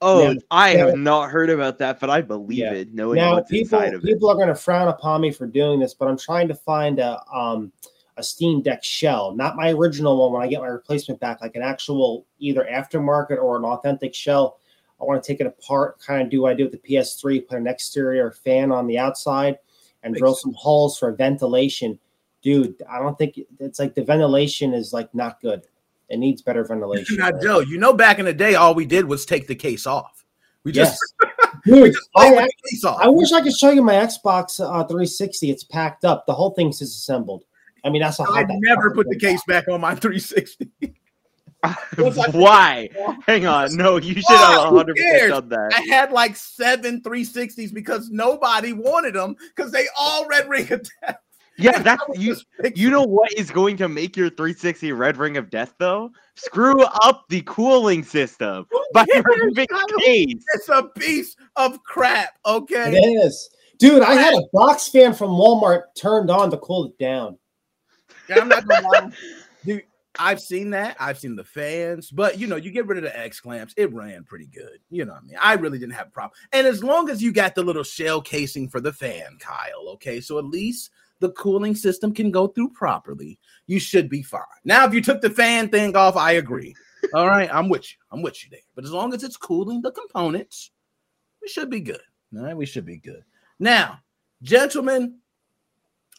Oh, now, I now, have not heard about that, but I believe yeah. it. Knowing now, what's people, inside of people it, people are going to frown upon me for doing this, but I'm trying to find a um a Steam Deck shell, not my original one. When I get my replacement back, like an actual either aftermarket or an authentic shell. I want to take it apart, kind of do what I do with the P S three, put an exterior fan on the outside and drill some holes for ventilation. Dude, I don't think it's like the ventilation is like not good. It needs better ventilation. Now, Joe, you know, back in the day, all we did was take the case off. We just, yes. Dude, we just I, the case off. I wish I could show you my Xbox uh, three sixty. It's packed up. The whole thing's disassembled. I mean, that's a I never put the case back on my three sixty. Why? Hang on. No, you should have one hundred percent done that. I had like seven three sixties because nobody wanted them because they all red ring of death. Yeah, that's you. You know what is going to make your three sixty red ring of death though? Screw up the cooling system by removing the case. It's a piece of crap. Okay, it is. Dude, I had a box fan from Walmart turned on to cool it down. Yeah, I'm not gonna lie. Dude, I've seen that. I've seen the fans. But, you know, you get rid of the X clamps. It ran pretty good. You know what I mean? I really didn't have a problem. And as long as you got the little shell casing for the fan, Kyle, okay? So at least the cooling system can go through properly. You should be fine. Now, if you took the fan thing off, I agree. All right, I'm with you. I'm with you there. But as long as it's cooling the components, we should be good. All right, we should be good. Now, gentlemen,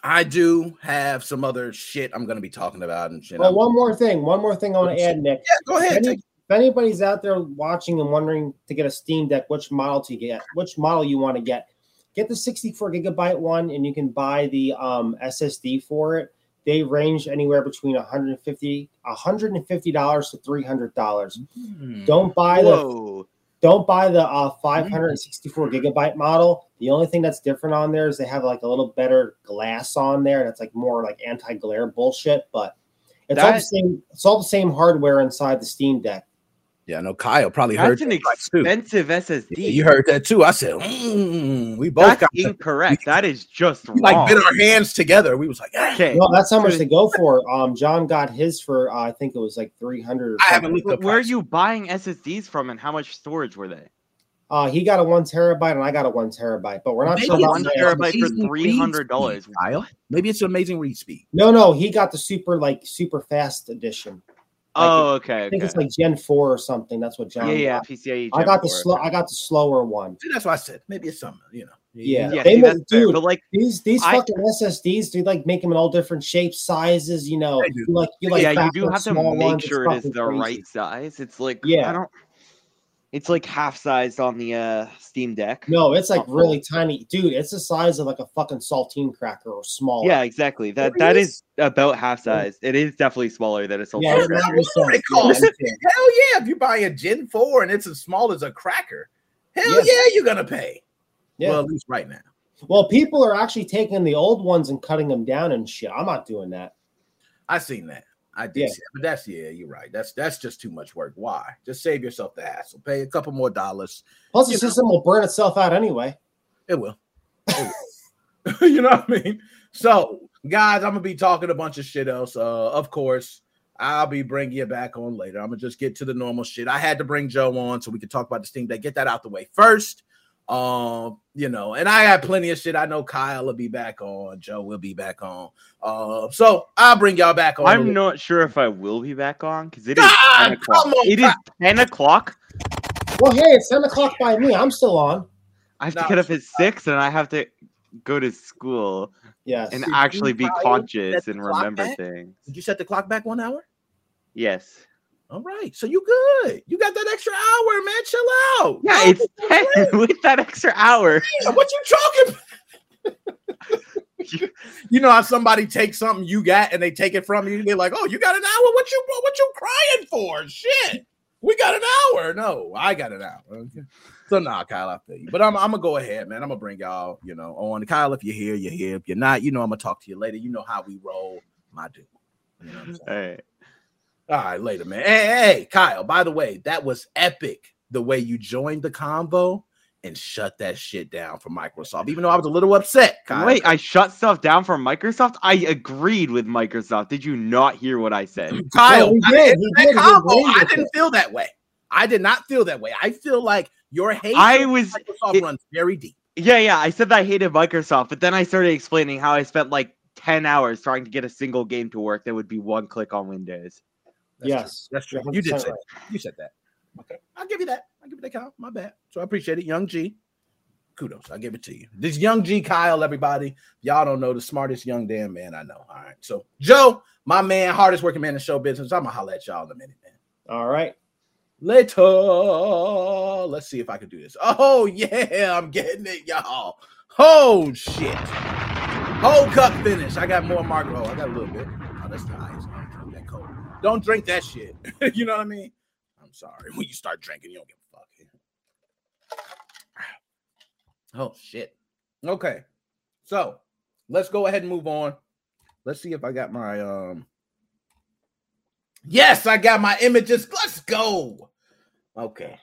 I do have some other shit I'm going to be talking about and shit. Well, one more thing. One more thing I want to add, Nick. Yeah, go ahead. If, any, if anybody's out there watching and wondering to get a Steam Deck, which model to get, which model you want to get, get the sixty-four gigabyte one, and you can buy the um, S S D for it. They range anywhere between one hundred fifty dollars to three hundred dollars. Mm-hmm. Don't buy Whoa. the don't buy the uh, five hundred sixty-four mm-hmm. gigabyte model. The only thing that's different on there is they have like a little better glass on there, and it's like more like anti-glare bullshit. But it's that, all the same. It's all the same hardware inside the Steam Deck. Yeah, I know Kyle probably that's heard an that expensive too. S S D. Yeah, you heard that too. I said, mm, we both that's got incorrect. That. that is just we, like wrong. Bit our hands together. We was like, ah. okay. No, that's how much they go for. Um, John got his for uh, I think it was like three hundred. I haven't looked. Where price. Are you buying S S Ds from, and how much storage were they? Uh, he got a one terabyte, and I got a one terabyte, but we're not maybe sure about one terabyte for three hundred dollars. Maybe it's an amazing read speed. No, no, he got the super like super fast edition. Like oh, okay. I think okay. it's like Gen four or something. That's what John. Yeah, yeah. Got. P C I E. Gen I got the slow. Okay. I got the slower one. See, that's what I said. Maybe it's something, you know. Yeah, yeah. They see, make, dude, but like these these I, fucking S S Ds, they like make them in all different shapes, sizes. You know, you like you like. Yeah, you do have to make sure it is the crazy. Right size. It's like yeah. I don't. It's like half sized on the uh, Steam Deck. No, it's like really tiny, dude. It's the size of like a fucking saltine cracker or smaller. Yeah, exactly. That that is? is about half sized. It is definitely smaller than a saltine yeah, cracker. What it costs. Hell yeah! If you buy a Gen four and it's as small as a cracker, hell yes. yeah, you're gonna pay. Yeah. Well, at least right now. Well, people are actually taking the old ones and cutting them down and shit. I'm not doing that. I seen that. I did, yeah. say, but that's yeah, you're right. That's that's just too much work. Why? Just save yourself the hassle. Pay a couple more dollars. Plus, the system will burn itself out anyway. It will. It will. You know what I mean? So, guys, I'm gonna be talking a bunch of shit else. Uh, of course, I'll be bringing you back on later. I'm gonna just get to the normal shit. I had to bring Joe on so we could talk about the Steam Deck. Get that out the way first. Um, you know, and I got plenty of shit. I know Kyle will be back on, Joe will be back on. Uh, so I'll bring y'all back on. I'm not sure if I will be back on because it is ah, ten o'clock. On, it is ten o'clock. Well, hey, it's ten o'clock by me. I'm still on. I have no, to get up at six and I have to go to school. Yes, and did actually be conscious and remember back? Things. Did you set the clock back one hour? Yes. All right, so you good. You got that extra hour, man. Chill out. Yeah, oh, it's ten with that extra hour. Yeah, what you talking about? you, you know how somebody takes something you got and they take it from you. They're like, oh, you got an hour? What you what you crying for? Shit. We got an hour. No, I got an hour. Okay. So nah, Kyle, I feel you. But I'm I'm gonna go ahead, man. I'm gonna bring y'all, you know, on. Kyle, if you're here, you're here. If you're not, you know I'm gonna talk to you later. You know how we roll, my dude. You know what I'm saying? All right. All right, later, man. Hey, hey, Kyle, by the way, that was epic the way you joined the convo and shut that shit down for Microsoft, even though I was a little upset, Kyle. Wait, I shut stuff down for Microsoft? I agreed with Microsoft. Did you not hear what I said? Kyle, no, did. I, did. That convo, I didn't feel that way. I did not feel that way. I feel like your hate I was, Microsoft it, runs very deep. Yeah, yeah, I said that I hated Microsoft, but then I started explaining how I spent like ten hours trying to get a single game to work that would be one click on Windows. That's yes, true. That's true. You did say right. that. You said that. Okay, I'll give you that. I'll give you that, Kyle. My bad. So I appreciate it, Young G. Kudos. I'll give it to you. This Young G, Kyle. Everybody, y'all don't know the smartest young damn man I know. All right. So Joe, my man, hardest working man in show business. I'm gonna holler at y'all in a minute, man. All right. Later. Let's see if I can do this. Oh yeah, I'm getting it, y'all. Oh shit. Whole cup finish. I got more Marco. Oh, I got a little bit. Oh, that's nice. Don't drink that shit. You know what I mean? I'm sorry. When you start drinking, you don't give a fuck. Oh, shit. Okay. So, let's go ahead and move on. Let's see if I got my... um. Yes, I got my images. Let's go. Okay.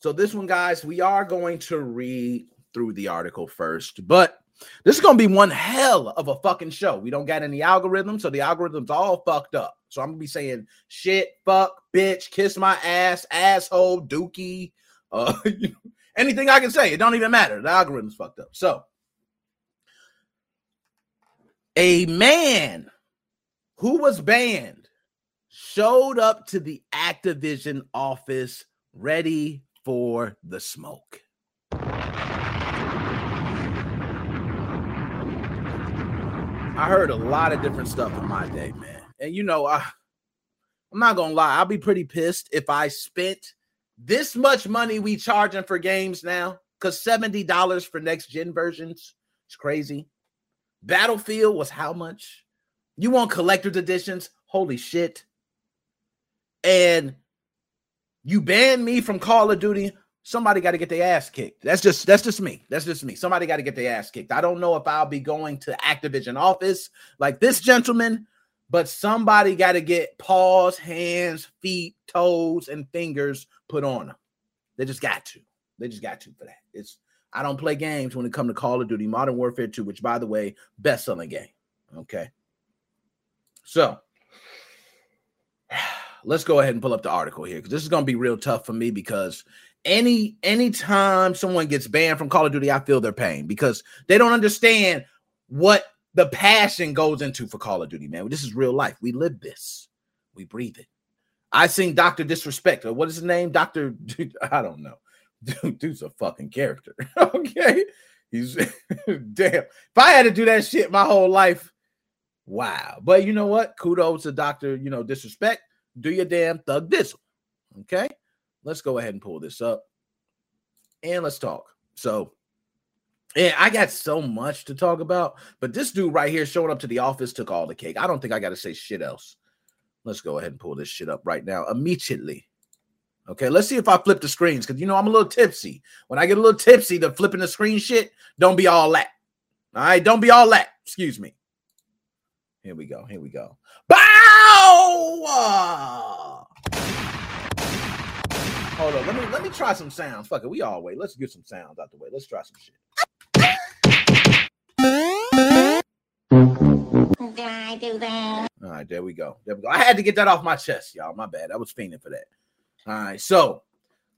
So, this one, guys, we are going to read through the article first. But this is going to be one hell of a fucking show. We don't got any algorithms, so the algorithm's all fucked up. So I'm going to be saying shit, fuck, bitch, kiss my ass, asshole, dookie. Uh, anything I can say. It don't even matter. The algorithm's fucked up. So a man who was banned showed up to the Activision office ready for the smoke. I heard a lot of different stuff in my day, man. And, you know, I, I'm not going to lie. I'll be pretty pissed if I spent this much money we charging for games now, because seventy dollars for next-gen versions. It's crazy. Battlefield was how much? You want collector's editions? Holy shit. And you banned me from Call of Duty. Somebody got to get their ass kicked. That's just that's just me. That's just me. Somebody got to get their ass kicked. I don't know if I'll be going to Activision office like this gentleman, but somebody got to get paws, hands, feet, toes, and fingers put on them. They just got to. They just got to for that. It's I don't play games when it comes to Call of Duty, Modern Warfare two, which, by the way, best-selling game. Okay. So let's go ahead and pull up the article here, because this is going to be real tough for me, because Any anytime someone gets banned from Call of Duty, I feel their pain, because they don't understand what the passion goes into for Call of Duty, man. This is real life. We live this. We breathe it. I seen Doctor Disrespect. Or what is his name? Doctor I don't know. Dude, dude's a fucking character. Okay? He's damn. If I had to do that shit my whole life, wow. But you know what? Kudos to Doctor You know, Disrespect. Do your damn thug dizzle. Okay? Let's go ahead and pull this up and let's talk. So, yeah, I got so much to talk about, but this dude right here showing up to the office took all the cake. I don't think I got to say shit else. Let's go ahead and pull this shit up right now immediately. Okay, let's see if I flip the screens, because, you know, I'm a little tipsy. When I get a little tipsy, the flipping the screen shit, don't be all that. All right, don't be all that. Excuse me. Here we go. Here we go. Bow! Hold on, let me let me try some sounds. Fuck it, we all wait. Let's get some sounds out the way. Let's try some shit. I do that. All right, there we go. There we go. I had to get that off my chest, y'all. My bad. I was fiending for that. All right, so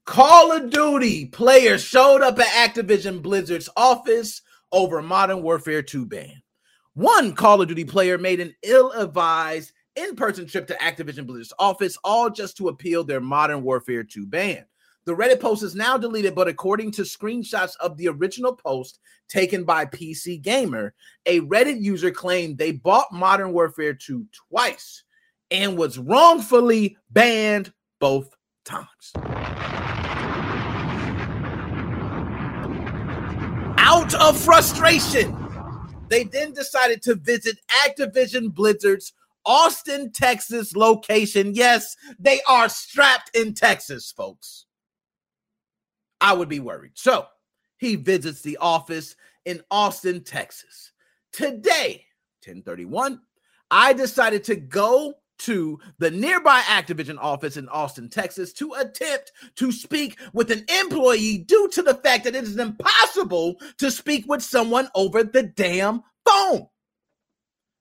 Call of Duty players showed up at Activision Blizzard's office over Modern Warfare two ban. One Call of Duty player made an ill-advised in-person trip to Activision Blizzard's office, all just to appeal their Modern Warfare two ban. The Reddit post is now deleted, but according to screenshots of the original post taken by P C Gamer, a Reddit user claimed they bought Modern Warfare two twice and was wrongfully banned both times. Out of frustration, they then decided to visit Activision Blizzard's Austin, Texas location. Yes, they are strapped in Texas, folks. I would be worried. So he visits the office in Austin, Texas. Today, ten thirty-one, I decided to go to the nearby Activision office in Austin, Texas to attempt to speak with an employee due to the fact that it is impossible to speak with someone over the damn phone.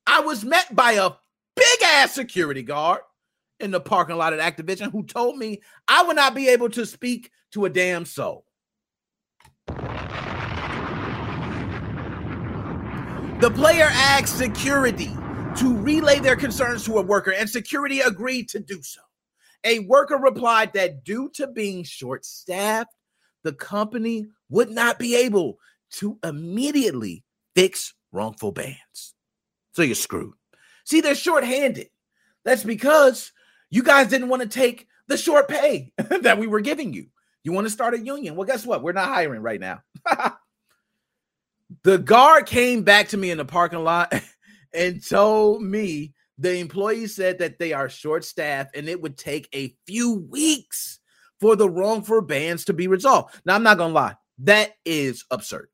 I was met by a big-ass security guard in the parking lot at Activision who told me I would not be able to speak to a damn soul. The player asked security to relay their concerns to a worker, and security agreed to do so. A worker replied that due to being short-staffed, the company would not be able to immediately fix wrongful bans. So you're screwed. See, they're shorthanded. That's because you guys didn't want to take the short pay that we were giving you. You want to start a union? Well, guess what? We're not hiring right now. The guard came back to me in the parking lot and told me the employee said that they are short-staffed and it would take a few weeks for the wrongful bans to be resolved. Now, I'm not going to lie. That is absurd.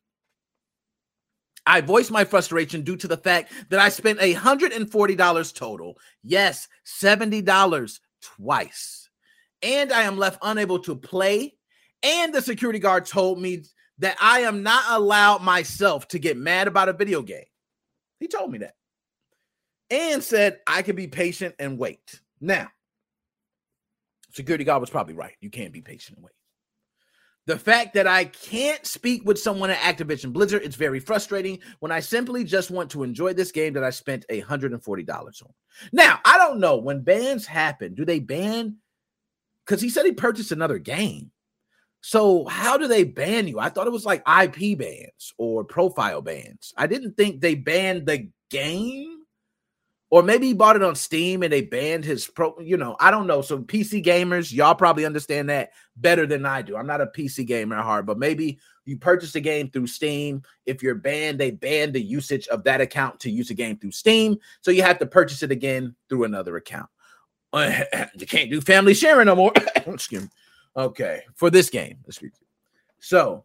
I voiced my frustration due to the fact that I spent one hundred forty dollars total. Yes, seventy dollars twice. And I am left unable to play. And the security guard told me that I am not allowed myself to get mad about a video game. He told me that. And said I could be patient and wait. Now, security guard was probably right. You can't be patient and wait. The fact that I can't speak with someone at Activision Blizzard, it's very frustrating when I simply just want to enjoy this game that I spent one hundred forty dollars on. Now, I don't know when bans happen. Do they ban? Because he said he purchased another game. So how do they ban you? I thought it was like I P bans or profile bans. I didn't think they banned the game. Or maybe he bought it on Steam and they banned his pro, you know, I don't know. So P C gamers, y'all probably understand that better than I do. I'm not a P C gamer at heart, but maybe you purchased a game through Steam. If you're banned, they ban the usage of that account to use a game through Steam. So you have to purchase it again through another account. You can't do family sharing no more. Excuse me. Okay, for this game. So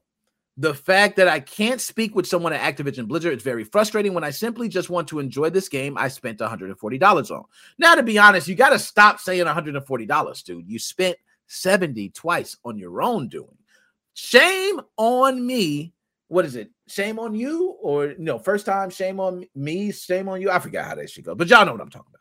the fact that I can't speak with someone at Activision Blizzard is very frustrating when I simply just want to enjoy this game I spent one hundred forty dollars on. Now, to be honest, you got to stop saying one hundred forty dollars, dude. You spent seventy dollars twice on your own doing. Shame on me. What is it? Shame on you? Or no, first time, shame on me, shame on you. I forgot how that shit goes, but y'all know what I'm talking about.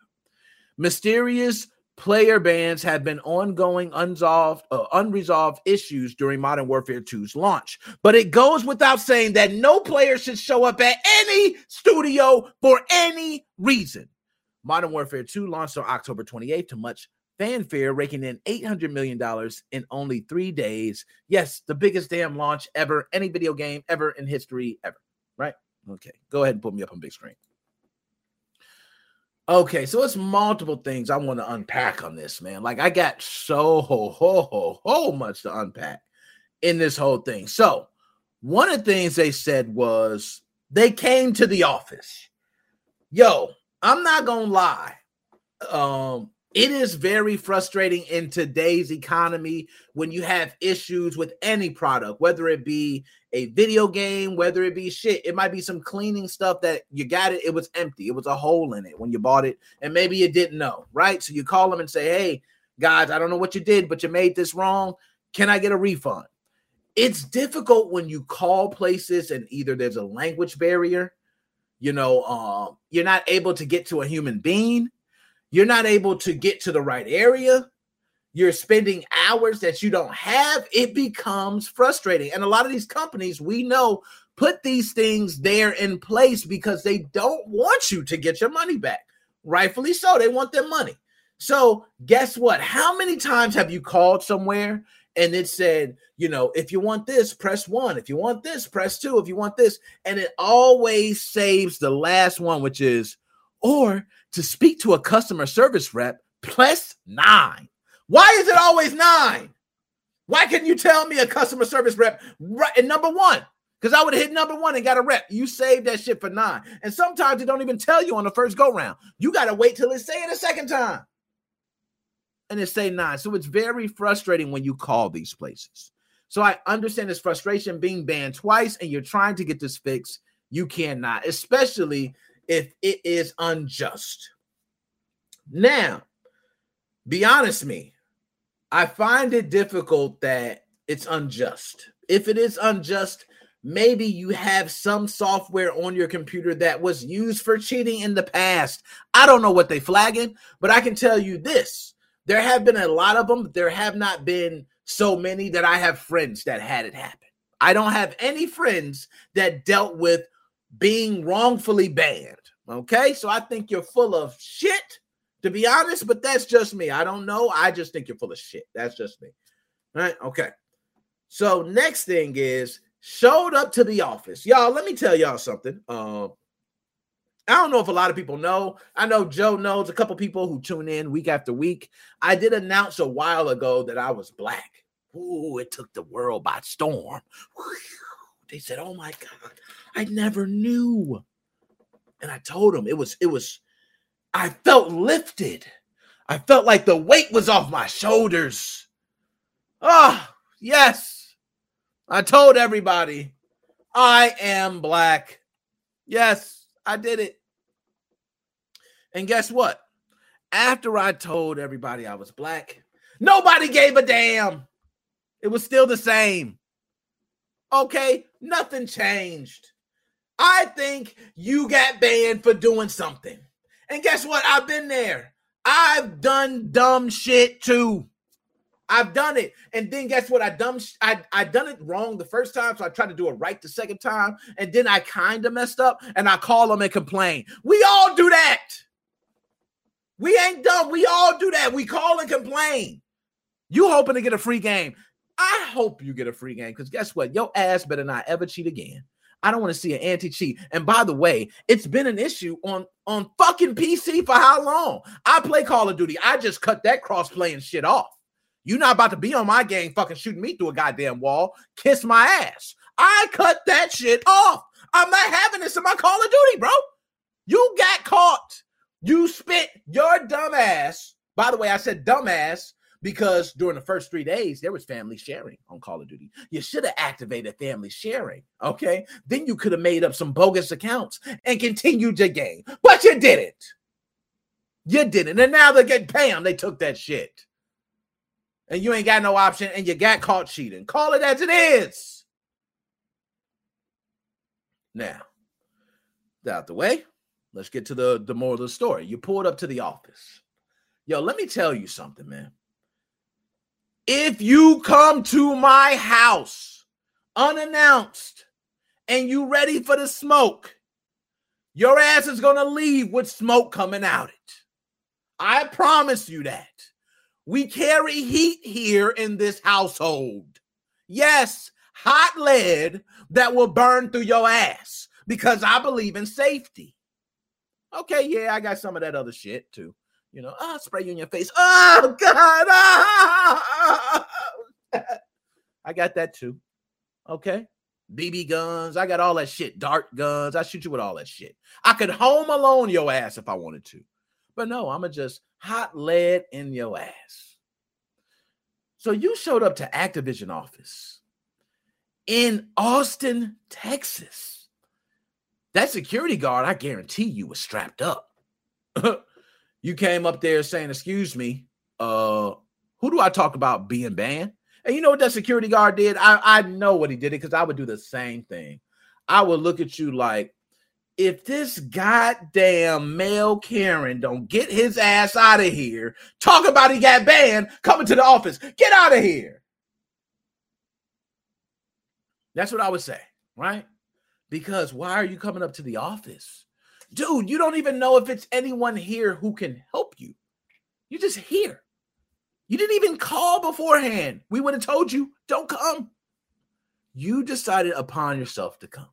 Mysterious player bans have been ongoing unsolved, uh, unresolved issues during Modern Warfare two's launch. But it goes without saying that no player should show up at any studio for any reason. Modern Warfare two launched on October twenty-eighth to much fanfare, raking in eight hundred million dollars in only three days. Yes, the biggest damn launch ever, any video game ever in history ever, right? Okay, go ahead and put me up on big screen. Okay, so it's multiple things I want to unpack on this, man. Like, I got so ho, ho, ho, ho much to unpack in this whole thing. So one of the things they said was they came to the office. Yo, I'm not going to lie. Um, it is very frustrating in today's economy when you have issues with any product, whether it be a video game, whether it be shit, it might be some cleaning stuff that you got it, it was empty, it was a hole in it when you bought it, and maybe you didn't know, right? So you call them and say, hey, guys, I don't know what you did, but you made this wrong. Can I get a refund? It's difficult when you call places and either there's a language barrier, you know, um, you're not able to get to a human being, you're not able to get to the right area, you're spending hours that you don't have, it becomes frustrating. And a lot of these companies, we know, put these things there in place because they don't want you to get your money back. Rightfully so. They want their money. So guess what? How many times have you called somewhere and it said, you know, if you want this, press one. If you want this, press two. If you want this. And it always saves the last one, which is, or to speak to a customer service rep, press nine. Why is it always nine? Why couldn't you tell me a customer service rep right at number one? Because I would have hit number one and got a rep. You saved that shit for nine. And sometimes they don't even tell you on the first go round. You got to wait till it's saying a second time. And it say nine. So it's very frustrating when you call these places. So I understand this frustration being banned twice and you're trying to get this fixed. You cannot, especially if it is unjust. Now, be honest with me. I find it difficult that it's unjust. If it is unjust, maybe you have some software on your computer that was used for cheating in the past. I don't know what they flagging, but I can tell you this. There have been a lot of them, but there have not been so many that I have friends that had it happen. I don't have any friends that dealt with being wrongfully banned. Okay, so I think you're full of shit, to be honest, but that's just me. I don't know. I just think you're full of shit. That's just me. All right. Okay. So next thing is showed up to the office. Y'all, let me tell y'all something. Um, I don't know if a lot of people know. I know Joe knows, a couple people who tune in week after week. I did announce a while ago that I was black. Ooh, it took the world by storm. They said, oh my God, I never knew. And I told them it was, it was, I felt lifted. I felt like the weight was off my shoulders. Oh, yes. I told everybody I am black. Yes, I did it. And guess what? After I told everybody I was black, nobody gave a damn. It was still the same. Okay, nothing changed. I think you got banned for doing something. And guess what? I've been there. I've done dumb shit too. I've done it. And then guess what? I dumb sh- I, I done it wrong the first time, so I tried to do it right the second time. And then I kind of messed up, and I call them and complain. We all do that. We ain't dumb. We all do that. We call and complain. You hoping to get a free game. I hope you get a free game, because guess what? Your ass better not ever cheat again. I don't want to see an anti-cheat. And by the way, it's been an issue on, on fucking P C for how long? I play Call of Duty. I just cut that cross-play and shit off. You're not about to be on my game fucking shooting me through a goddamn wall. Kiss my ass. I cut that shit off. I'm not having this in my Call of Duty, bro. You got caught. You spit your dumb ass. By the way, I said dumb ass because during the first three days, there was family sharing on Call of Duty. You should have activated family sharing, okay? Then you could have made up some bogus accounts and continued your game. But you didn't. You didn't. And now they get, bam, they took that shit. And you ain't got no option, and you got caught cheating. Call it as it is. Now, that's out the way. Let's get to the, the moral of the story. You pulled up to the office. Yo, let me tell you something, man. If you come to my house unannounced and you ready for the smoke, your ass is going to leave with smoke coming out it. I promise you that. We carry heat here in this household. Yes, hot lead that will burn through your ass because I believe in safety. Okay, yeah, I got some of that other shit too. You know, I'll spray you in your face. Oh, God. Oh, oh. I got that too. Okay. B B guns. I got all that shit. Dart guns. I shoot you with all that shit. I could home alone your ass if I wanted to. But no, I'm going to just hot lead in your ass. So you showed up to Activision office in Austin, Texas. That security guard, I guarantee you, was strapped up. You came up there saying, excuse me, uh, who do I talk about being banned? And you know what that security guard did? I, I know what he did it because I would do the same thing. I would look at you like, if this goddamn male Karen don't get his ass out of here, talk about he got banned, coming to the office, get out of here. That's what I would say, right? Because why are you coming up to the office? Dude, you don't even know if it's anyone here who can help you. You're just here. You didn't even call beforehand. We would have told you, don't come. You decided upon yourself to come.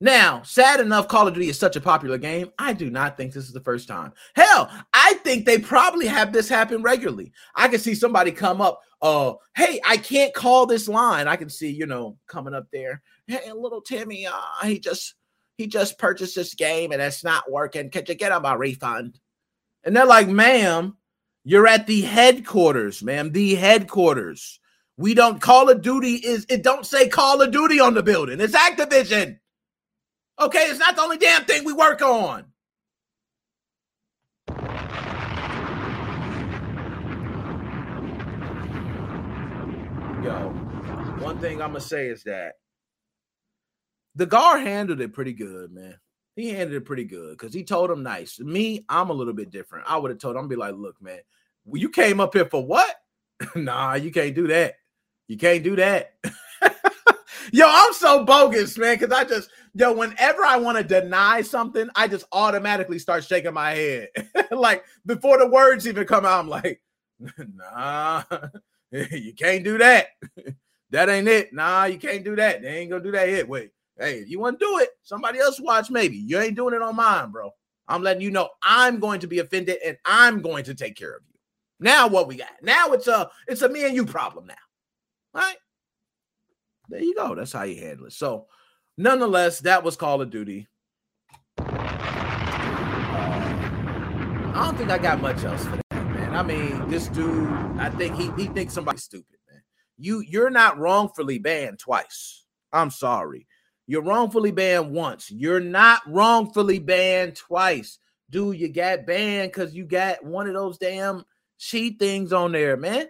Now, sad enough, Call of Duty is such a popular game. I do not think this is the first time. Hell, I think they probably have this happen regularly. I can see somebody come up, uh, hey, I can't call this line. I can see, you know, coming up there. Hey, little Timmy, uh, he just he just purchased this game and it's not working. Can you get him a refund? And they're like, ma'am, you're at the headquarters, ma'am, the headquarters. We don't, Call of Duty is, it don't say Call of Duty on the building. It's Activision. Okay, it's not the only damn thing we work on. Yo, one thing I'm going to say is that the guard handled it pretty good, man. He handled it pretty good because he told him nice. Me, I'm a little bit different. I would have told him, I'd be like, look, man, you came up here for what? Nah, you can't do that. You can't do that. Yo, I'm so bogus, man, because I just, yo, whenever I want to deny something, I just automatically start shaking my head. Like, before the words even come out, I'm like, nah, you can't do that. That ain't it. Nah, you can't do that. They ain't going to do that yet. Wait, hey, if you want to do it, somebody else watch maybe. You ain't doing it on mine, bro. I'm letting you know I'm going to be offended and I'm going to take care of you. Now what we got? Now it's a, it's a me and you problem now, right? There you go. That's how you handle it. So, nonetheless, that was Call of Duty. Uh, I don't think I got much else for that, man. I mean, this dude, I think he he thinks somebody's stupid, man. You, you're not wrongfully banned twice. I'm sorry. You're wrongfully banned once. You're not wrongfully banned twice. Dude, you got banned because you got one of those damn cheat things on there, man.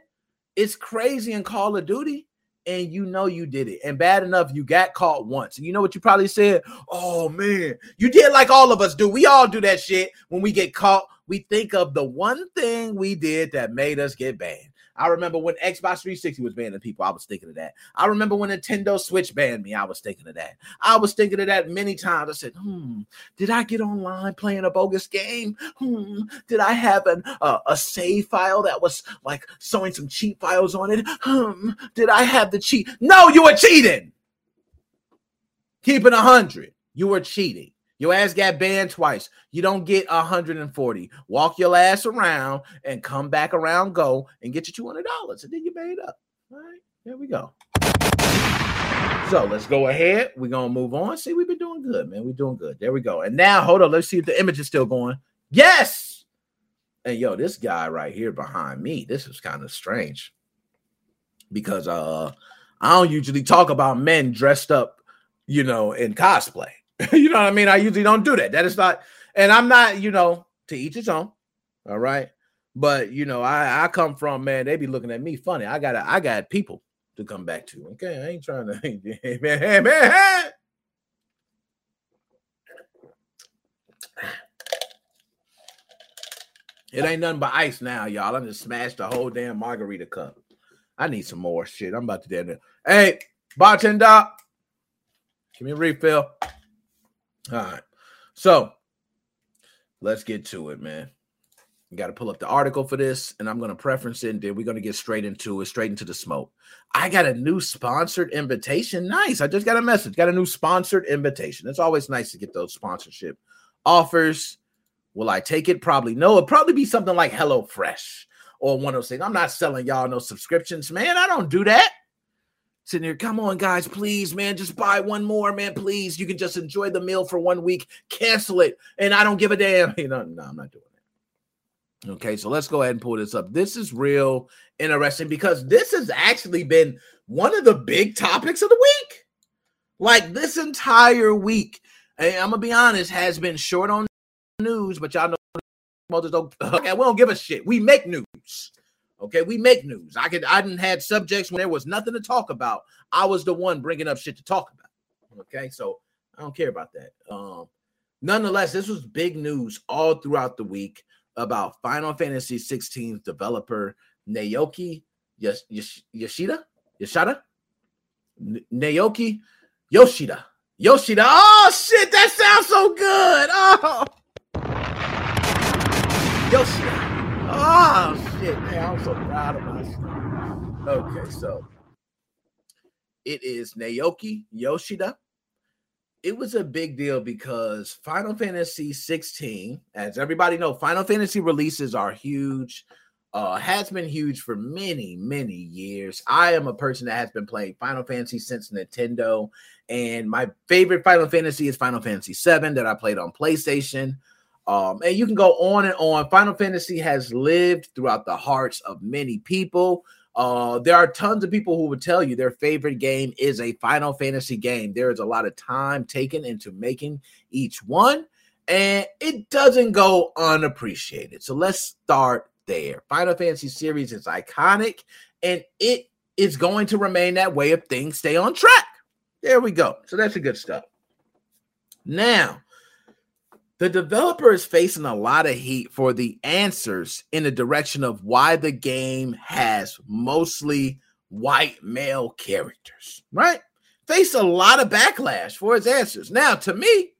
It's crazy in Call of Duty. and you know you did it. And bad enough, you got caught once. And you know what you probably said? Oh, man, you did like all of us do. We all do that shit. When we get caught, we think of the one thing we did that made us get banned. I remember when Xbox three sixty was banning people, I was thinking of that. I remember when Nintendo Switch banned me, I was thinking of that. I was thinking of that many times. I said, hmm, did I get online playing a bogus game? Hmm, did I have an, uh, a save file that was like sewing some cheat files on it? Hmm, did I have the cheat? No, you were cheating. Keeping one hundred, you were cheating. Your ass got banned twice. You don't get one hundred forty. Walk your ass around and come back around, go, and get your two hundred dollars. And then you made up. All right, there we go. So let's go ahead. We're going to move on. See, we've been doing good, man. We're doing good. There we go. And now, hold on. Let's see if the image is still going. Yes! And, yo, this guy right here behind me, this is kind of strange because uh, I don't usually talk about men dressed up, you know, in cosplay. You know what I mean? I usually don't do that. That is not, and I'm not, you know, to each his own. All right. But, you know, I, I come from, man, they be looking at me funny. I got I got people to come back to. Okay. I ain't trying to, hey, man, hey, man, hey. It ain't nothing but ice now, y'all. I just smashed the whole damn margarita cup. I need some more shit. I'm about to damn it. Hey, bartender, give me a refill. All right, so let's get to it, man. You got to pull up the article for this, and I'm going to preference it, and then we're going to get straight into it, straight into the smoke. I got a new sponsored invitation. Nice. I just got a message. Got a new sponsored invitation. It's always nice to get those sponsorship offers. Will I take it? Probably no. It'll probably be something like HelloFresh or one of those things. I'm not selling y'all no subscriptions, man. I don't do that. Sitting here, come on, guys, please, man, just buy one more, man, please. You can just enjoy the meal for one week, cancel it, and I don't give a damn. You know, no, I'm not doing that. Okay, so let's go ahead and pull this up. This is real interesting because this has actually been one of the big topics of the week. Like this entire week, and I'm going to be honest, has been short on news, but y'all know don't, okay, we don't give a shit. We make news. Okay, we make news. I could, I didn't had subjects when there was nothing to talk about. I was the one bringing up shit to talk about. Okay, so I don't care about that. Um, nonetheless, this was big news all throughout the week about Final Fantasy sixteen's developer Naoki Yoshida. Yoshida? Naoki Yoshida. Yoshida. Oh shit, that sounds so good. Oh, Yoshida. Oh shit, man, I'm so proud of myself. Okay, so it is Naoki Yoshida. It was a big deal because Final Fantasy sixteen, as everybody knows, Final Fantasy releases are huge, uh, has been huge for many, many years. I am a person that has been playing Final Fantasy since Nintendo, and my favorite Final Fantasy is Final Fantasy seven that I played on PlayStation. Um, and you can go on and on. Final Fantasy has lived throughout the hearts of many people. Uh, there are tons of people who would tell you their favorite game is a Final Fantasy game. There is a lot of time taken into making each one, and it doesn't go unappreciated. So let's start there. Final Fantasy series is iconic, and it is going to remain that way if things stay on track. There we go. So that's the good stuff. Now, the developer is facing a lot of heat for the answers in the direction of why the game has mostly white male characters, right? Faced a lot of backlash for his answers. Now, to me,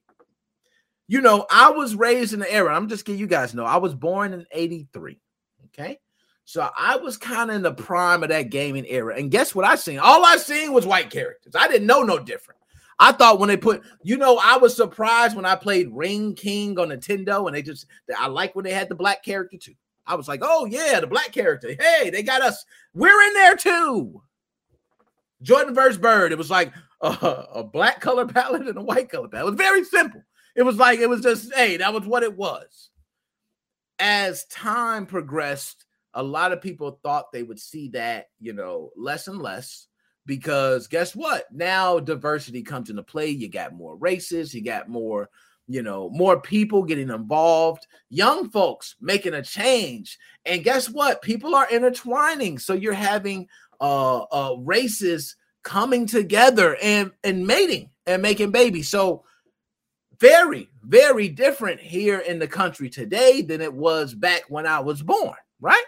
you know, I was raised in the era. I'm just kidding. You guys know I was born in eighty-three, okay? So I was kind of in the prime of that gaming era. And guess what I seen? All I seen was white characters. I didn't know no different. I thought when they put, you know, I was surprised when I played Ring King on Nintendo, and they just, I like when they had the black character too. I was like, oh yeah, the black character. Hey, they got us. We're in there too. Jordan versus Bird. It was like a, a black color palette and a white color palette. It was very simple. It was like, it was just, hey, that was what it was. As time progressed, a lot of people thought they would see that, you know, less and less. Because guess what? Now diversity comes into play. You got more races. You got more, you know, more people getting involved. Young folks making a change. And guess what? People are intertwining. So you're having a uh, uh, races coming together and, and mating and making babies. So very, very different here in the country today than it was back when I was born, right?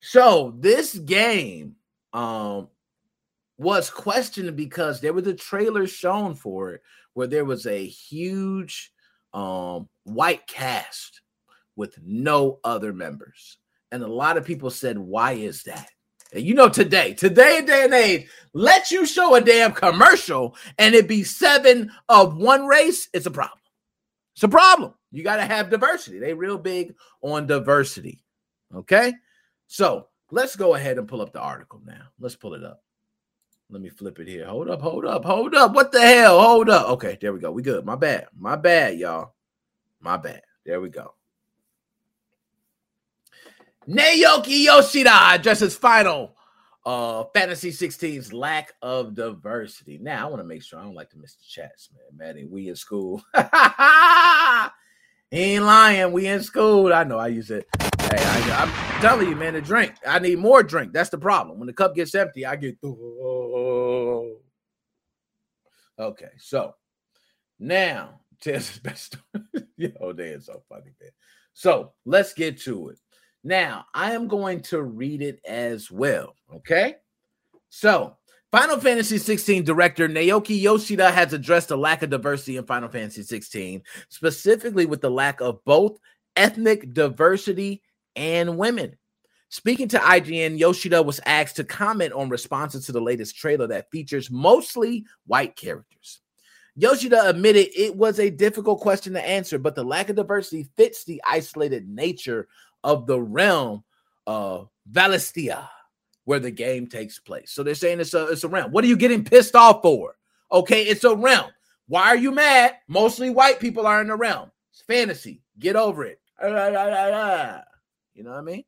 So this game um, was questioned because there was a trailer shown for it where there was a huge um, white cast with no other members. And a lot of people said, why is that? And you know, today, today, day and age, let you show a damn commercial and it be seven of one race, it's a problem. It's a problem. You got to have diversity. They real big on diversity. Okay? So let's go ahead and pull up the article now. Let's pull it up. Let me flip it here. Hold up, hold up, hold up. What the hell? Hold up. Okay, there we go. We good. My bad. My bad, y'all. My bad. There we go. Naoki Yoshida addresses Final uh, Fantasy sixteen's lack of diversity. Now, I want to make sure I don't like to miss the chats, man. Maddie, we in school. He ain't lying. We in school. I know. I use it. Hey, I, I'm telling you, man, to drink. I need more drink. That's the problem. When the cup gets empty, I get through. Okay, so now, Tess is best. Yo, damn, so funny, man. So let's get to it. Now, I am going to read it as well, okay? So, Final Fantasy sixteen director Naoki Yoshida has addressed the lack of diversity in Final Fantasy sixteen, specifically with the lack of both ethnic diversity and women. Speaking to I G N, Yoshida was asked to comment on responses to the latest trailer that features mostly white characters. Yoshida admitted it was a difficult question to answer, but the lack of diversity fits the isolated nature of the realm of Valistia, where the game takes place. So they're saying it's a, it's a realm. What are you getting pissed off for? Okay, it's a realm. Why are you mad? Mostly white people are in the realm. It's fantasy. Get over it. You know what I mean?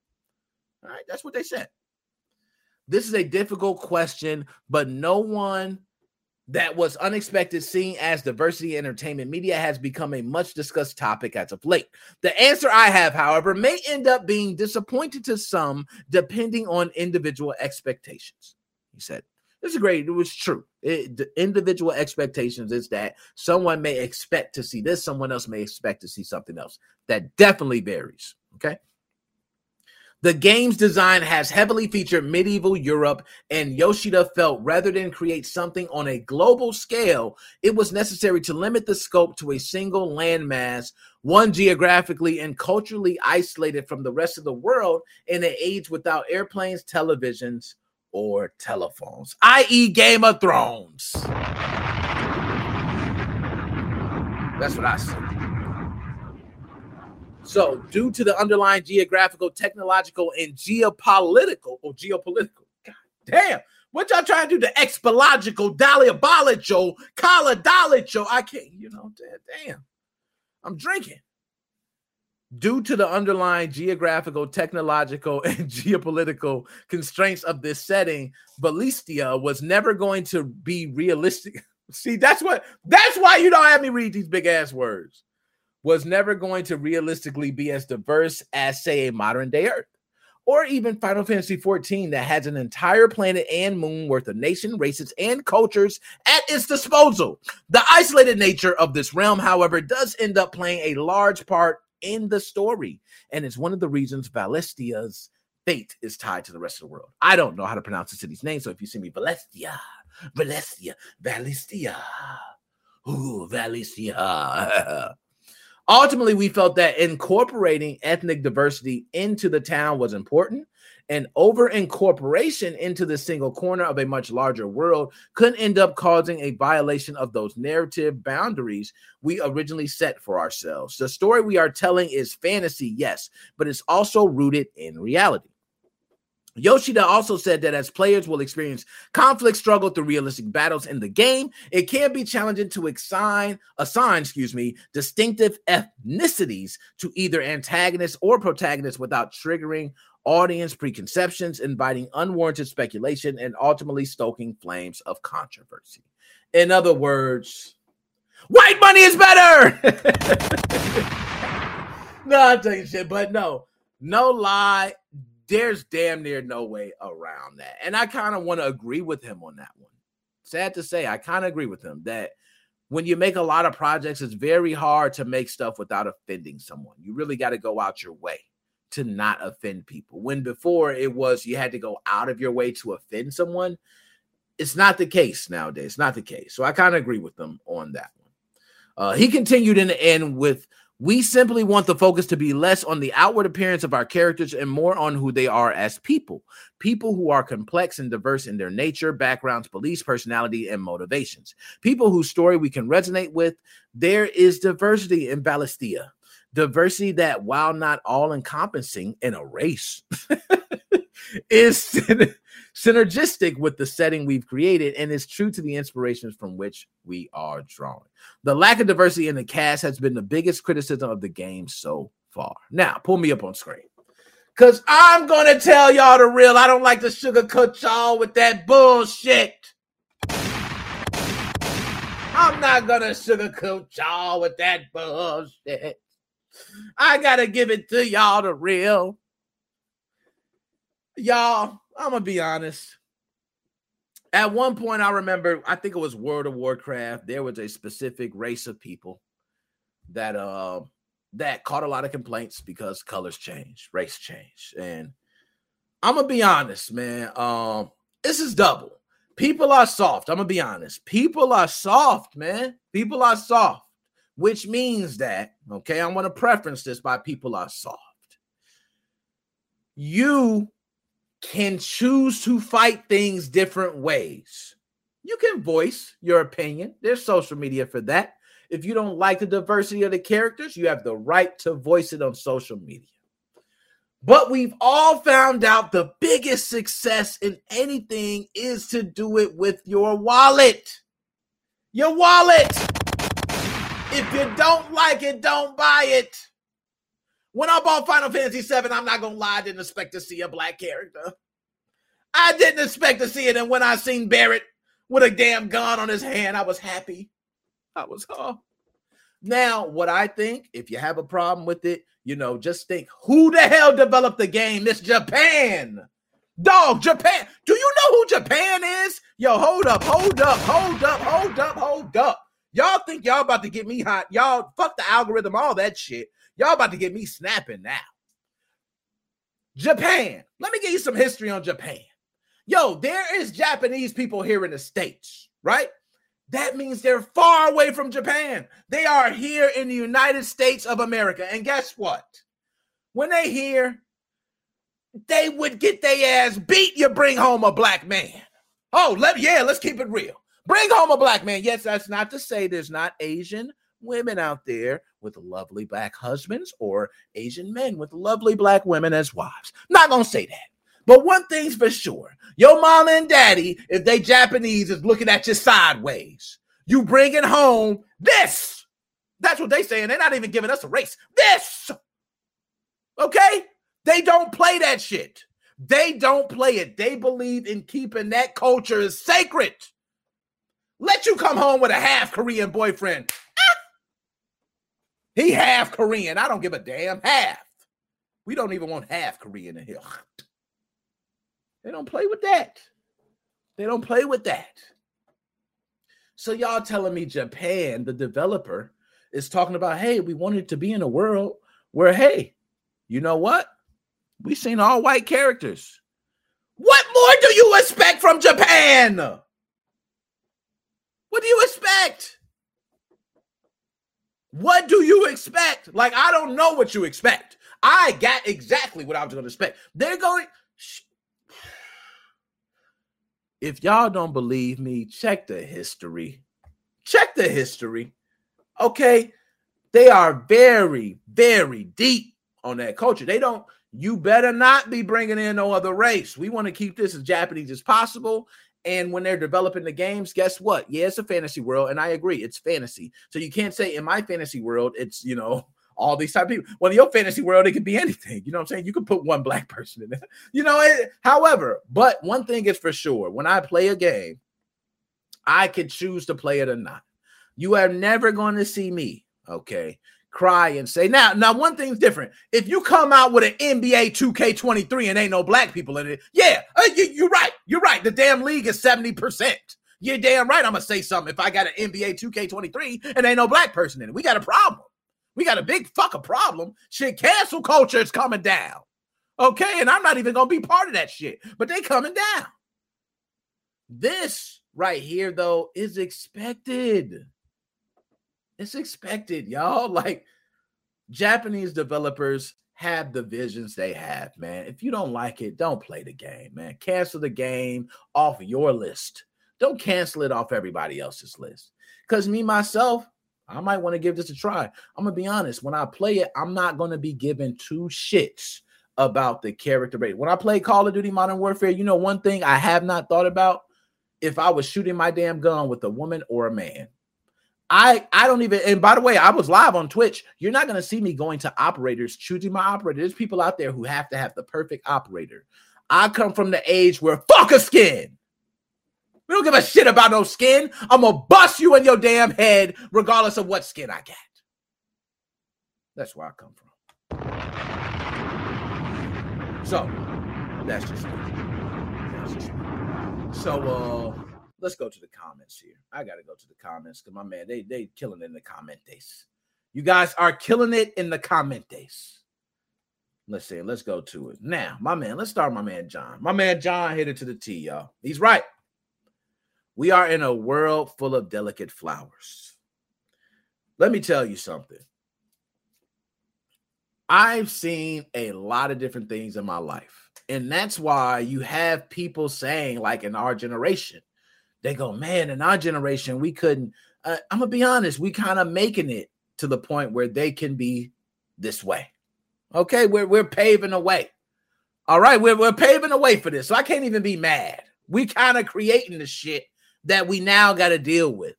All right, that's what they said. This is a difficult question, but no one that was unexpected, seen as diversity in entertainment media, has become a much discussed topic as of late. The answer I have, however, may end up being disappointing to some, depending on individual expectations. He said, this is great. It was true. It, the individual expectations is that someone may expect to see this. Someone else may expect to see something else. That definitely varies. Okay. The game's design has heavily featured medieval Europe, and Yoshida felt rather than create something on a global scale, it was necessary to limit the scope to a single landmass, one geographically and culturally isolated from the rest of the world in an age without airplanes, televisions, or telephones, that is. Game of Thrones. That's what I said. So, due to the underlying geographical, technological, and geopolitical, or geopolitical, God damn, what y'all trying to do? The expological, diabolical, colodolical, I can't, you know, damn, damn, I'm drinking. Due to the underlying geographical, technological, and geopolitical constraints of this setting, Valistia was never going to be realistic. See, that's what, that's why you don't have me read these big ass words. Was never going to realistically be as diverse as, say, a modern-day Earth, or even Final Fantasy fourteen that has an entire planet and moon worth of nation, races, and cultures at its disposal. The isolated nature of this realm, however, does end up playing a large part in the story, and it's one of the reasons Valistia's fate is tied to the rest of the world. I don't know how to pronounce the city's name, so if you see me, Valistia, Valistia, Valistia, ooh, Valistia. Ultimately, we felt that incorporating ethnic diversity into the town was important, and over-incorporation into the single corner of a much larger world could end up causing a violation of those narrative boundaries we originally set for ourselves. The story we are telling is fantasy, yes, but it's also rooted in reality. Yoshida also said that as players will experience conflict struggle through realistic battles in the game, it can be challenging to assign, assign, excuse me, distinctive ethnicities to either antagonists or protagonists without triggering audience preconceptions, inviting unwarranted speculation, and ultimately stoking flames of controversy. In other words, white money is better! No, I'm telling you shit, but no, no lie. there's damn near no way around that. And I kind of want to agree with him on that one. Sad to say, I kind of agree with him that when you make a lot of projects, it's very hard to make stuff without offending someone. You really got to go out your way to not offend people. When before it was you had to go out of your way to offend someone, it's not the case nowadays. It's not the case. So I kind of agree with him on that one. Uh, he continued in the end with, we simply want the focus to be less on the outward appearance of our characters and more on who they are as people, people who are complex and diverse in their nature, backgrounds, beliefs, personality, and motivations, people whose story we can resonate with. There is diversity in Ballistia, diversity that, while not all encompassing in a race, is syner- synergistic with the setting we've created and is true to the inspirations from which we are drawing. The lack of diversity in the cast has been the biggest criticism of the game so far. Now, pull me up on screen, because I'm going to tell y'all the real. I don't like to sugarcoat y'all with that bullshit. I'm not going to sugarcoat y'all with that bullshit. I got to give it to y'all the real. Y'all, I'm going to be honest. At one point, I remember, I think it was World of Warcraft, there was a specific race of people that uh, that caught a lot of complaints because colors change, race change. And I'm going to be honest, man. Um, this is double. People are soft. I'm going to be honest. People are soft, man. People are soft, which means that, okay, I want to preference this by people are soft. You can choose to fight things different ways. You can voice your opinion. There's social media for that. If you don't like the diversity of the characters, you have the right to voice it on social media. But we've all found out the biggest success in anything is to do it with your wallet. Your wallet. If you don't like it, don't buy it. When I bought Final Fantasy seven, I'm not going to lie, I didn't expect to see a black character. I didn't expect to see it. And when I seen Barrett with a damn gun on his hand, I was happy. I was, oh. Now, what I think, if you have a problem with it, you know, just think, who the hell developed the game? It's Japan. Dog, Japan. Do you know who Japan is? Yo, hold up, hold up, hold up, hold up, hold up. Y'all think y'all about to get me hot. Y'all, fuck the algorithm, all that shit. Y'all about to get me snapping now. Japan. Let me give you some history on Japan. Yo, there is Japanese people here in the States, right? That means they're far away from Japan. They are here in the United States of America. And guess what? When they here, they would get their ass beat. You bring home a black man. Oh, let, yeah, let's keep it real. Bring home a black man. Yes, that's not to say there's not Asian women out there with lovely black husbands or Asian men with lovely black women as wives. Not gonna say that. But one thing's for sure. Your mama and daddy, if they Japanese, is looking at you sideways. You bringing home this. That's what they saying. They're not even giving us a race. This. Okay? They don't play that shit. They don't play it. They believe in keeping that culture is sacred. Let you come home with a half Korean boyfriend. He half Korean. I don't give a damn. Half. We don't even want half Korean in here. They don't play with that. They don't play with that. So y'all telling me Japan, the developer, is talking about, hey, we wanted to be in a world where, hey, you know what? We've seen all white characters. What more do you expect from Japan? What do you expect? What do you expect? Like, I don't know what you expect. I got exactly what I was going to expect. They're going. Shh. If y'all don't believe me, check the history. Check the history. Okay. They are very, very deep on that culture. They don't. You better not be bringing in no other race. We want to keep this as Japanese as possible. And when they're developing the games, guess what? Yeah, it's a fantasy world. And I agree, it's fantasy. So you can't say in my fantasy world, it's, you know, all these type of people. Well, in your fantasy world, it could be anything. You know what I'm saying? You could put one black person in there. You know, it, however, but one thing is for sure. When I play a game, I can choose to play it or not. You are never going to see me, okay, cry and say, now, now one thing's different. If you come out with an N B A two K twenty-three and ain't no black people in it, yeah, you, you're right. You're right. The damn league is seventy percent. You're damn right. I'm going to say something if I got an N B A two K twenty-three and ain't no black person in it. We got a problem. We got a big fucking problem. Shit, cancel culture is coming down. Okay, and I'm not even going to be part of that shit, but they coming down. This right here, though, is expected. It's expected, y'all. Like, Japanese developers have the visions they have, man. If you don't like it, don't play the game, man. Cancel the game off your list. Don't cancel it off everybody else's list. Because me, myself, I might want to give this a try. I'm going to be honest. When I play it, I'm not going to be giving two shits about the character rate. When I play Call of Duty Modern Warfare, you know one thing I have not thought about? If I was shooting my damn gun with a woman or a man. I, I don't even, and by the way, I was live on Twitch. You're not going to see me going to operators, choosing my operator. There's people out there who have to have the perfect operator. I come from the age where fuck a skin. We don't give a shit about no skin. I'm going to bust you in your damn head regardless of what skin I got. That's where I come from. So, that's just me. That's just me. So, uh, let's go to the comments here. I got to go to the comments because my man, they they killing it in the comments. You guys are killing it in the comments. Let's see. Let's go to it. Now, my man, let's start my man John. My man John hit it to the T, y'all. He's right. We are in a world full of delicate flowers. Let me tell you something. I've seen a lot of different things in my life. And that's why you have people saying, like, in our generation, they go, man, in our generation, we couldn't. Uh, I'm going to be honest. We kind of making it to the point where they can be this way. Okay, we're, we're paving the way. All right, we're, we're paving the way for this. So I can't even be mad. We kind of creating the shit that we now got to deal with.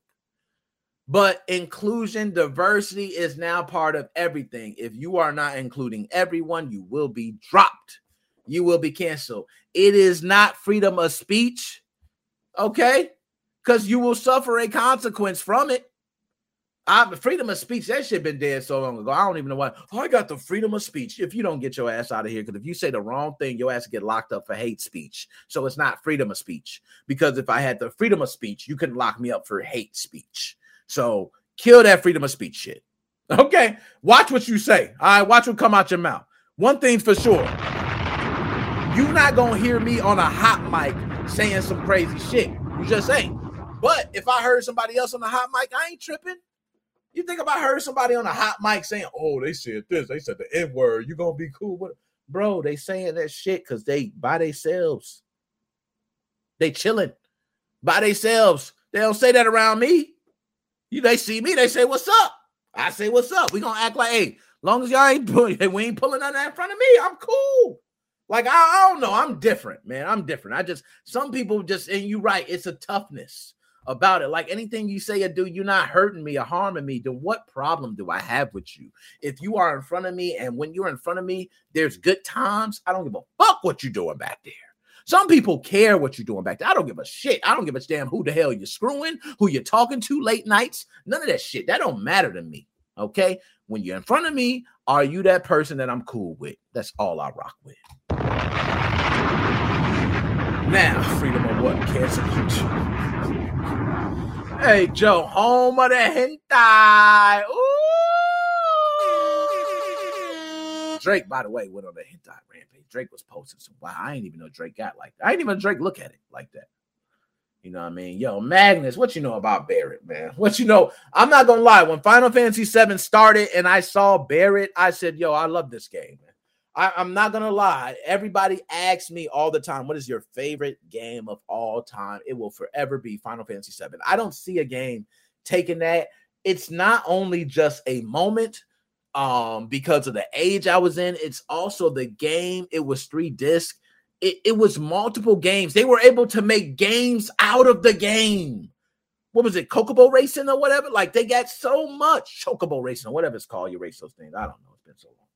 But inclusion, diversity is now part of everything. If you are not including everyone, you will be dropped. You will be canceled. It is not freedom of speech, okay? Because you will suffer a consequence from it. I, freedom of speech, that shit been dead so long ago. I don't even know why. Oh, I got the freedom of speech. If you don't get your ass out of here, because if you say the wrong thing, your ass get locked up for hate speech. So it's not freedom of speech. Because if I had the freedom of speech, you couldn't lock me up for hate speech. So kill that freedom of speech shit. Okay, watch what you say. All right, watch what come out your mouth. One thing's for sure. You're not going to hear me on a hot mic saying some crazy shit. You just ain't. But if I heard somebody else on the hot mic, I ain't tripping. You think if I heard somebody on a hot mic saying, oh, they said this, they said the N-word, you going to be cool with it? Bro, they saying that shit because they by themselves. They chilling by themselves. They don't say that around me. You, they see me, they say, what's up? I say, what's up? We gonna act like, hey, long as y'all ain't doing it, we ain't pulling nothing in front of me. I'm cool. Like, I, I don't know. I'm different, man. I'm different. I just, some people just, and you're right, it's a toughness about it. Like anything you say or do, you're not hurting me or harming me, then what problem do I have with you? If you are in front of me, and when you're in front of me, there's good times. I don't give a fuck what you're doing back there. Some people care what you're doing back there. I don't give a shit. I don't give a damn who the hell you're screwing, who you're talking to late nights. None of that shit. That don't matter to me, okay? When you're in front of me, are you that person that I'm cool with? That's all I rock with. Now, freedom of what? Cancel culture. Hey, Joe, home of the hentai. Ooh. Drake, by the way, went on the hentai rampage. Drake was posting some. Wow, I ain't even know Drake got like that. I ain't even know Drake look at it like that. You know what I mean? Yo, Magnus, what you know about Barrett, man? What you know? I'm not going to lie. When Final Fantasy seven started and I saw Barrett, I said, yo, I love this game, man. I, I'm not going to lie. Everybody asks me all the time, what is your favorite game of all time? It will forever be Final Fantasy seven. I don't see a game taking that. It's not only just a moment, Um, because of the age I was in, it's also the game. It was three disc. It, it was multiple games. They were able to make games out of the game. What was it? Chocobo racing or whatever. Like they got so much chocobo racing or whatever it's called. You race those things. I don't know. It's been so long,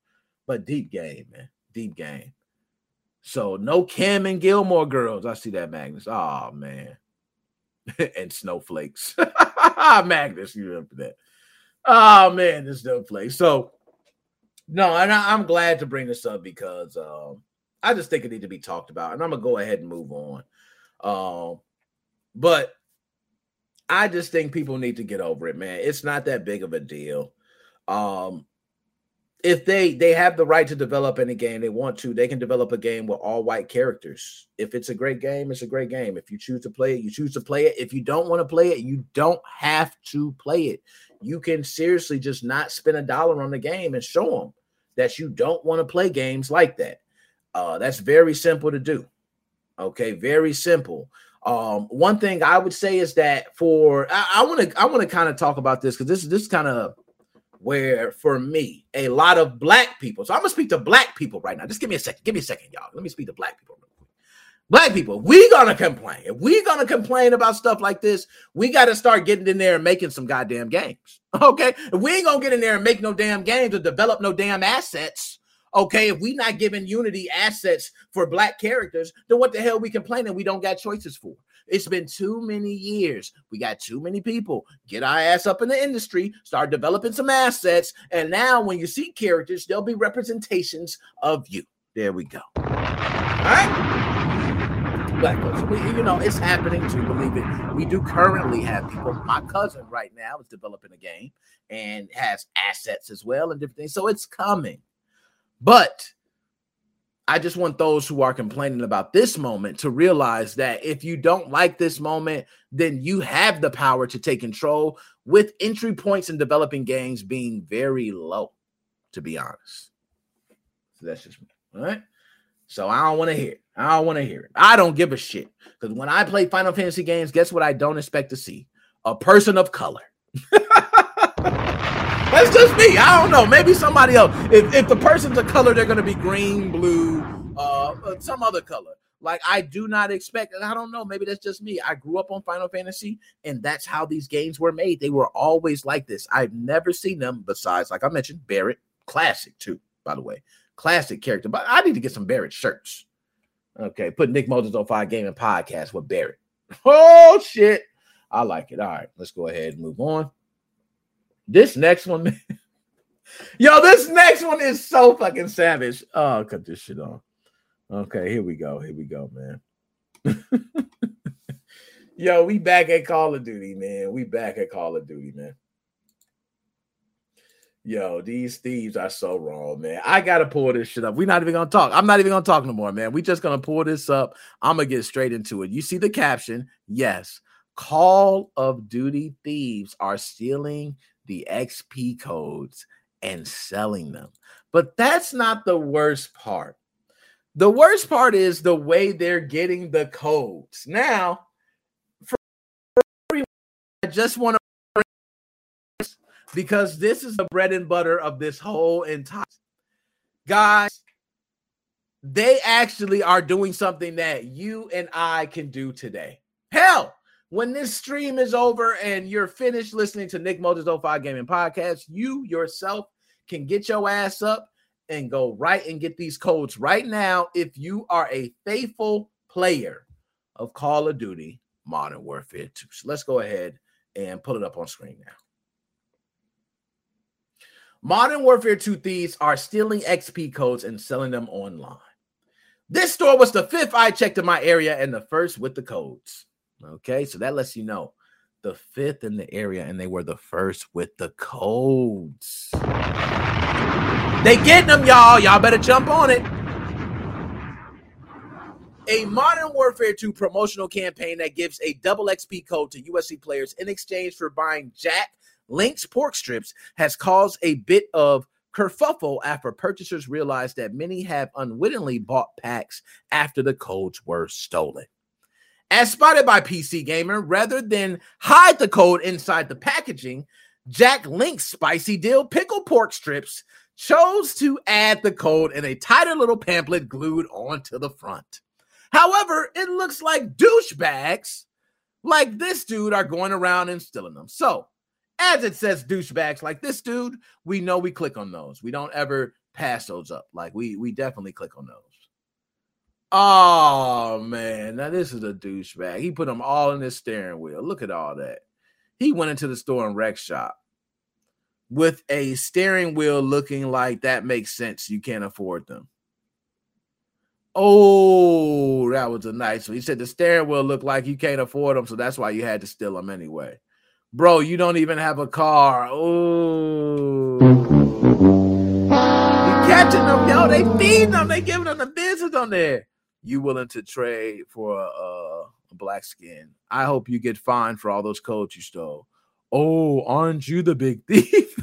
but deep game, man, deep game. So no Kim and Gilmore Girls. I see that, Magnus. Oh man. And snowflakes. Magnus, you remember that. Oh man, this dope place. So no, and I, I'm glad to bring this up because um, I just think it needs to be talked about, and I'm gonna go ahead and move on. Um, but I just think people need to get over it, man. It's not that big of a deal. Um, if they they have the right to develop any game they want to, they can develop a game with all white characters. If it's a great game, it's a great game. If you choose to play it, you choose to play it. If you don't want to play it, you don't have to play it. You can seriously just not spend a dollar on the game and show them that you don't want to play games like that. Uh, that's very simple to do. Okay, very simple. Um, one thing I would say is that for I want to I want to kind of talk about this because this is this kind of where for me a lot of black people. So I'm gonna speak to black people right now. Just give me a second. Give me a second, y'all. Let me speak to black people real quick. Black people, we gonna complain. If we gonna complain about stuff like this, we gotta start getting in there and making some goddamn games. Okay, if we ain't gonna get in there and make no damn games or develop no damn assets. Okay, if we not giving Unity assets for black characters, then what the hell we complaining we don't got choices for? It's been too many years. We got too many people. Get our ass up in the industry, start developing some assets, and now when you see characters, there'll be representations of you. There we go. All right? Black folks, we, you know, it's happening too, believe it. We do currently have people. My cousin right now is developing a game and has assets as well and different things, so it's coming. But I just want those who are complaining about this moment to realize that if you don't like this moment, then you have the power to take control with entry points in developing games being very low, to be honest. So that's just me. All right. So I don't want to hear it. I don't want to hear it. I don't give a shit. Because when I play Final Fantasy games, guess what I don't expect to see? A person of color. That's just me. I don't know. Maybe somebody else. If if the person's a color, they're going to be green, blue, uh, some other color. Like, I do not expect, and I don't know. Maybe that's just me. I grew up on Final Fantasy, and that's how these games were made. They were always like this. I've never seen them besides, like I mentioned, Barrett. Classic, too, by the way. Classic character. But I need to get some Barrett shirts. Okay, put Nick Maldonado five Gaming Podcast with Barrett. Oh, shit. I like it. All right, let's go ahead and move on. This next one, yo, this next one is so fucking savage. Oh, cut this shit off. Okay, here we go. Here we go, man. Yo, we back at Call of Duty, man. We back at Call of Duty, man. Yo, these thieves are so wrong, man. I got to pull this shit up. We're not even going to talk. I'm not even going to talk no more, man. We just going to pull this up. I'm going to get straight into it. You see the caption? Yes. Call of Duty thieves are stealing the X P codes and selling them. But that's not the worst part. The worst part is the way they're getting the codes. Now, for everyone, I just want to, because this is the bread and butter of this whole entire, guys, they actually are doing something that you and I can do today. Hell, when this stream is over and you're finished listening to Nick Motors oh five Gaming Podcast, you yourself can get your ass up and go right and get these codes right now if you are a faithful player of Call of Duty Modern Warfare two. So let's go ahead and pull it up on screen now. Modern Warfare two thieves are stealing X P codes and selling them online. This store was the fifth I checked in my area and the first with the codes. Okay, so that lets you know the fifth in the area, and they were the first with the codes. They getting them, y'all. Y'all better jump on it. A Modern Warfare two promotional campaign that gives a double X P code to U S C players in exchange for buying Jack Link's pork strips has caused a bit of kerfuffle after purchasers realized that many have unwittingly bought packs after the codes were stolen. As spotted by P C Gamer, rather than hide the code inside the packaging, Jack Link's spicy dill pickle pork strips chose to add the code in a tighter little pamphlet glued onto the front. However, it looks like douchebags like this dude are going around and stealing them. So, as it says douchebags like this dude, we know we click on those. We don't ever pass those up. Like, we, we definitely click on those. Oh, man. Now, this is a douchebag. He put them all in his steering wheel. Look at all that. He went into the store and wreck shop. with a steering wheel looking like that makes sense. You can't afford them. Oh, that was a nice one. He said the steering wheel looked like you can't afford them, so that's why you had to steal them anyway. Bro, you don't even have a car. Oh, you catching them, yo. They feeding them. They giving them the business on there. You willing to trade for a, a black skin? I hope you get fined for all those codes you stole. Oh, aren't you the big thief?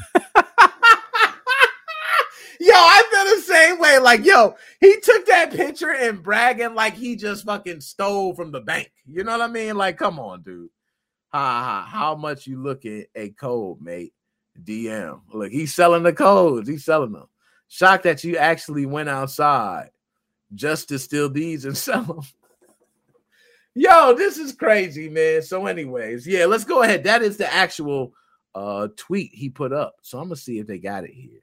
Yo, I feel the same way. Like, yo, he took that picture and bragging like he just fucking stole from the bank. You know what I mean? Like, come on, dude. Ha ha. How much you look at a code, mate? D M. Look, he's selling the codes. He's selling them. Shocked that you actually went outside just to steal these and sell them. Yo, this is crazy, man. So anyways, yeah, let's go ahead. That is the actual uh, tweet he put up. So I'm going to see if they got it here.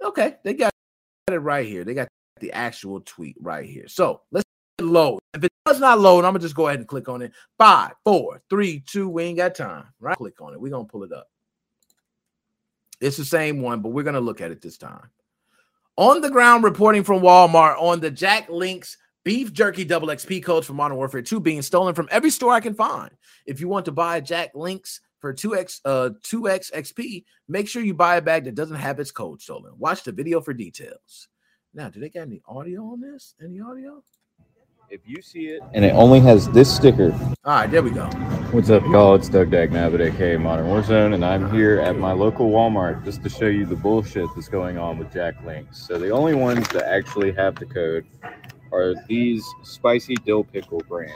Okay, they got it right here. They got the actual tweet right here. So let's load. If it does not load, I'm going to just go ahead and click on it. Five, four, three, two, we ain't got time. Right? Click on it. We're going to pull it up. It's the same one, but we're going to look at it this time. On the ground reporting from Walmart on the Jack Link's beef jerky double X P codes for Modern Warfare two being stolen from every store I can find. If you want to buy Jack Link's for two X, uh, two X X P, make sure you buy a bag that doesn't have its code stolen. Watch the video for details. Now, do they got any audio on this? Any audio? If you see it and it only has this sticker. All right, there we go. What's up, y'all? It's Doug Dagnab at A K A Modern Warzone, and I'm here at my local Walmart just to show you the bullshit that's going on with Jack Link's. So the only ones that actually have the code are these spicy dill pickle brand.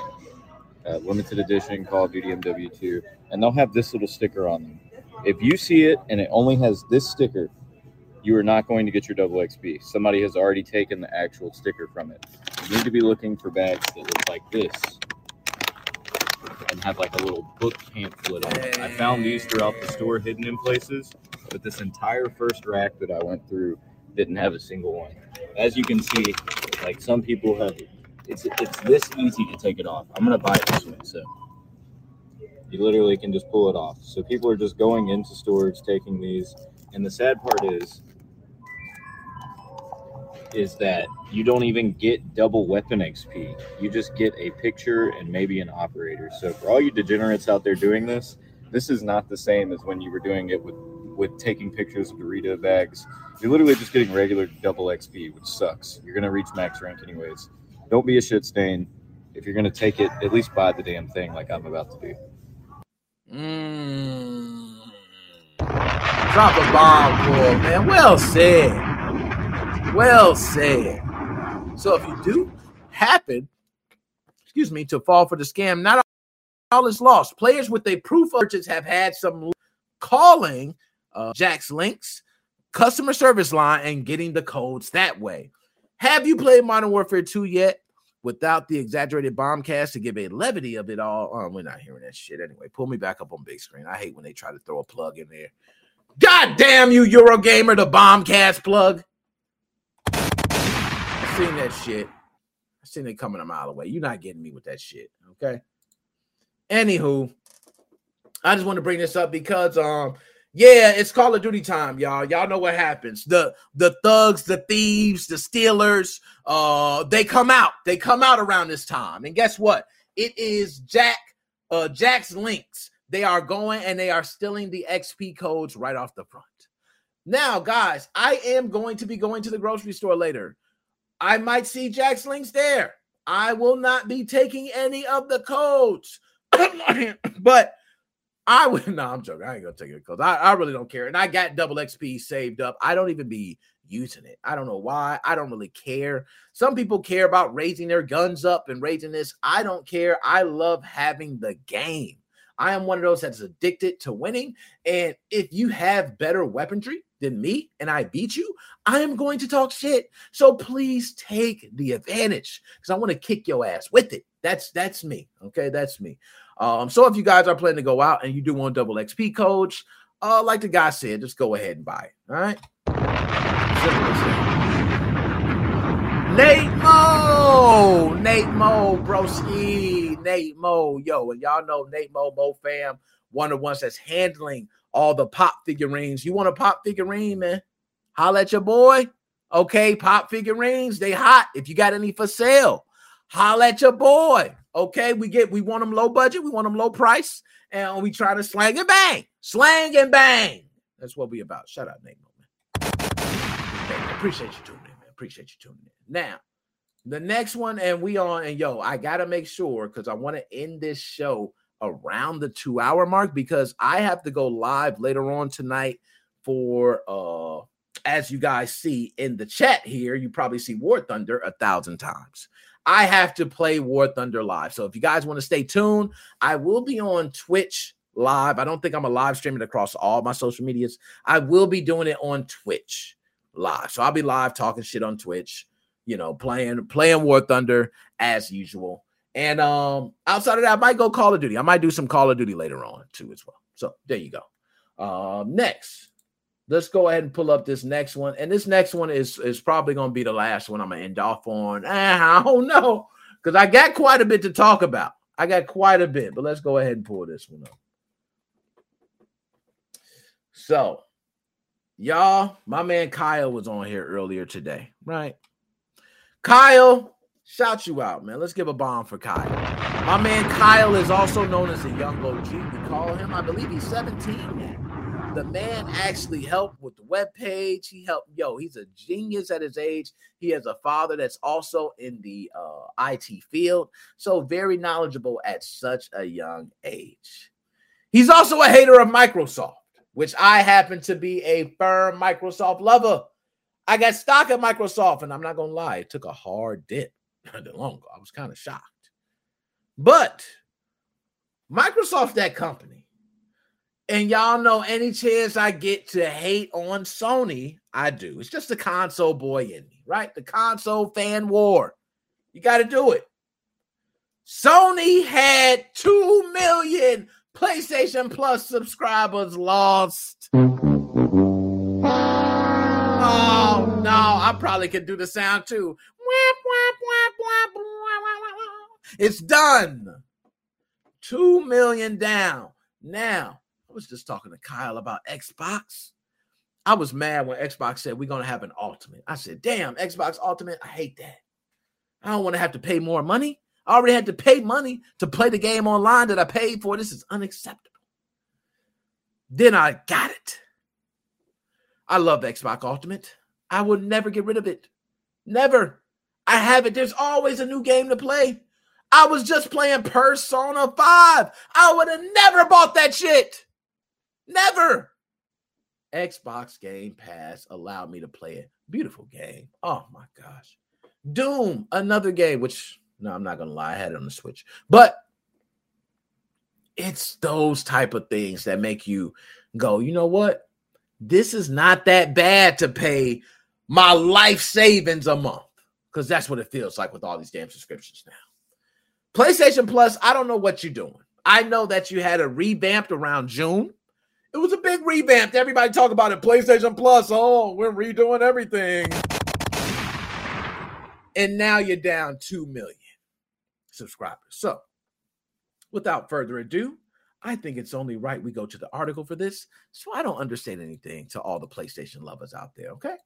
Uh, limited edition Call of Duty M W two, and they'll have this little sticker on them. If you see it and it only has this sticker, you are not going to get your double X P. Somebody has already taken the actual sticker from it. You need to be looking for bags that look like this and have like a little book pamphlet on it. I found these throughout the store hidden in places, but this entire first rack that I went through didn't have a single one. As you can see, like, some people have it. It's, it's this easy to take it off. I'm going to buy this one, so you literally can just pull it off. So people are just going into stores, taking these. And the sad part is, is that you don't even get double weapon X P. You just get a picture and maybe an operator. So for all you degenerates out there doing this, this is not the same as when you were doing it with, with taking pictures of Dorito bags. You're literally just getting regular double X P, which sucks. You're going to reach max rank anyways. Don't be a shit stain. If you're going to take it, at least buy the damn thing like I'm about to do. Mm. Drop a bomb for it, man. Well said. Well said. So if you do happen, excuse me, to fall for the scam, not all is lost. Players with a proof of purchase have had some calling uh, Jack's Link's customer service line and getting the codes that way. Have you played Modern Warfare two yet? Without the exaggerated bombcast to give a levity of it all. Oh, we're not hearing that shit anyway. Pull me back up on big screen. I hate when they try to throw a plug in there. God damn you, Eurogamer, the bombcast plug. I've seen that shit. I've seen it coming a mile away. You're not getting me with that shit, okay? Anywho, I just want to bring this up because, um, yeah, it's Call of Duty time, y'all. Y'all know what happens. The the thugs, the thieves, the stealers, uh, they come out. They come out around this time. And guess what? It is Jack, uh, Jack's Link's. They are going and they are stealing the X P codes right off the front. Now, guys, I am going to be going to the grocery store later. I might see Jack's Link's there. I will not be taking any of the codes. But I would no, nah, I'm joking. I ain't gonna take it because I, I really don't care. And I got double X P saved up. I don't even be using it. I don't know why. I don't really care. Some people care about raising their guns up and raising this. I don't care. I love having the game. I am one of those that's addicted to winning. And if you have better weaponry than me and I beat you, I am going to talk shit. So please take the advantage because I want to kick your ass with it. That's that's me. Okay, that's me. Um, so if you guys are planning to go out and you do want double X P codes, uh, like the guy said, just go ahead and buy it. All right. Nate Mo, Nate Mo, broski, Nate Mo, yo, and y'all know Nate Mo, Mo fam, one of the ones that's handling all the pop figurines. You want a pop figurine, man? Holla at your boy. Okay, pop figurines, they hot. If you got any for sale, holla at your boy. Okay, we get, we want them low budget, we want them low price, and we try to slang and bang, slang and bang. That's what we about. Shout out, Nate. Man, appreciate you tuning in, man. Appreciate you tuning in. Now, the next one, and we on, and yo, I gotta make sure because I want to end this show around the two hour mark because I have to go live later on tonight for uh. As you guys see in the chat here, you probably see War Thunder a thousand times. I have to play War Thunder live. So if you guys want to stay tuned, I will be on Twitch live. I don't think I'm a live streaming across all my social medias. I will be doing it on Twitch live. So I'll be live talking shit on Twitch, you know, playing, playing War Thunder as usual. And um, outside of that, I might go Call of Duty. I might do some Call of Duty later on too as well. So there you go. Uh, next. Let's go ahead and pull up this next one. And this next one is, is probably going to be the last one I'm going to end off on. I don't know, because I got quite a bit to talk about. I got quite a bit, but let's go ahead and pull this one up. So, y'all, my man Kyle was on here earlier today, right? Kyle, shout you out, man. Let's give a bomb for Kyle. My man Kyle is also known as a young O G. We call him, I believe he's seventeen now. The man actually helped with the webpage. He helped. Yo, he's a genius at his age. He has a father that's also in the uh, I T field. So very knowledgeable at such a young age. He's also a hater of Microsoft, which I happen to be a firm Microsoft lover. I got stock at Microsoft, and I'm not going to lie. It took a hard dip not that long ago. I was kind of shocked. But Microsoft, that company. And y'all know any chance I get to hate on Sony, I do. It's just the console boy in me, right? The console fan war. You got to do it. Sony had two million PlayStation Plus subscribers lost. Oh, no. I probably could do the sound too. It's done. two million down. Now. I was just talking to Kyle about Xbox. I was mad when Xbox said we're going to have an Ultimate. I said, damn, Xbox Ultimate, I hate that. I don't want to have to pay more money. I already had to pay money to play the game online that I paid for. This is unacceptable. Then I got it. I love Xbox Ultimate. I would never get rid of it. Never. I have it. There's always a new game to play. I was just playing Persona five. I would have never bought that shit. Never. Xbox Game Pass allowed me to play it. Beautiful game. Oh, my gosh. Doom, another game, which, no, I'm not going to lie. I had it on the Switch. But it's those type of things that make you go, you know what? This is not that bad to pay my life savings a month. Because that's what it feels like with all these damn subscriptions now. PlayStation Plus, I don't know what you're doing. I know that you had a revamped around June. It was a big revamp. Everybody talk about it. PlayStation Plus, oh, we're redoing everything. And now you're down two million subscribers. So without further ado, I think it's only right we go to the article for this. So I don't understand anything to all the PlayStation lovers out there, okay?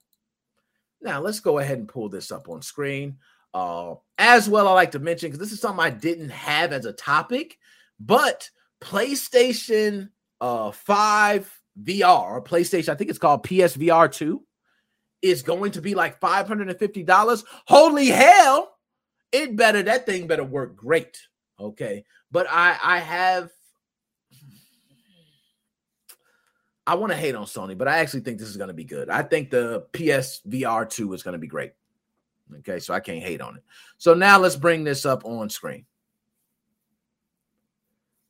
Now let's go ahead and pull this up on screen. Uh, as well, I like to mention, because this is something I didn't have as a topic, but PlayStation uh, five V R, or PlayStation, I think it's called P S V R two, is going to be like five hundred fifty dollars. Holy hell! It better, that thing better work great. Okay, but I, I have, I want to hate on Sony, but I actually think this is going to be good. I think the P S V R two is going to be great. Okay, so I can't hate on it. So now let's bring this up on screen.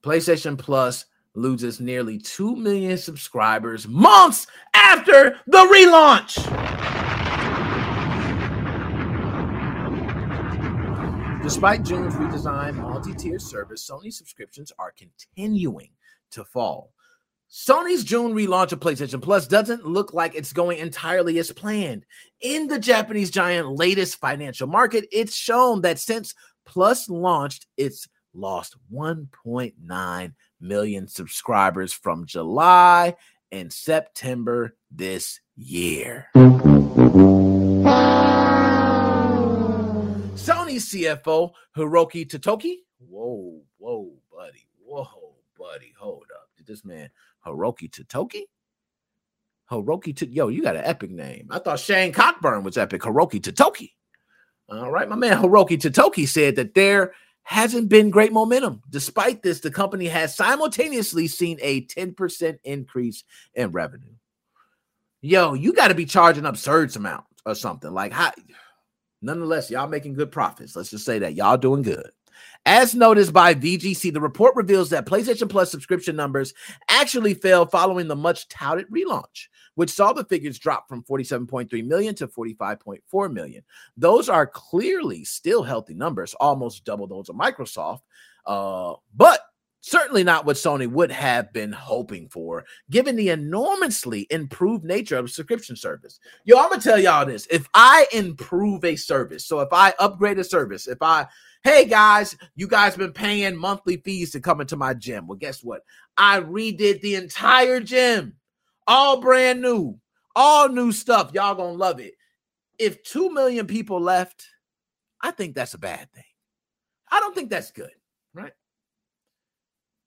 PlayStation Plus loses nearly two million subscribers months after the relaunch. Despite June's redesigned multi-tier service, Sony subscriptions are continuing to fall. Sony's June relaunch of PlayStation Plus doesn't look like it's going entirely as planned. In the Japanese giant's latest financial market, it's shown that since Plus launched its lost one point nine million subscribers from July and September this year. Sony C F O Hiroki Totoki. Whoa, whoa, buddy. Whoa, buddy. Hold up. Did this man Hiroki Totoki? Hiroki Totoki. Yo, you got an epic name. I thought Shane Cockburn was epic. Hiroki Totoki. All right. My man Hiroki Totoki said that there hasn't been great momentum. Despite this, the company has simultaneously seen a ten percent increase in revenue. Yo, you got to be charging absurd amounts or something. Like, how? Nonetheless, y'all making good profits. Let's just say that. Y'all doing good. As noticed by V G C, the report reveals that PlayStation Plus subscription numbers actually fell following the much-touted relaunch, which saw the figures drop from forty-seven point three million to forty-five point four million. Those are clearly still healthy numbers, almost double those of Microsoft, uh, but certainly not what Sony would have been hoping for, given the enormously improved nature of a subscription service. Yo, I'm going to tell y'all this. If I improve a service, so if I upgrade a service, if I, hey, guys, you guys been paying monthly fees to come into my gym. Well, guess what? I redid the entire gym, all brand new, all new stuff. Y'all going to love it. If two million people left, I think that's a bad thing. I don't think that's good, right?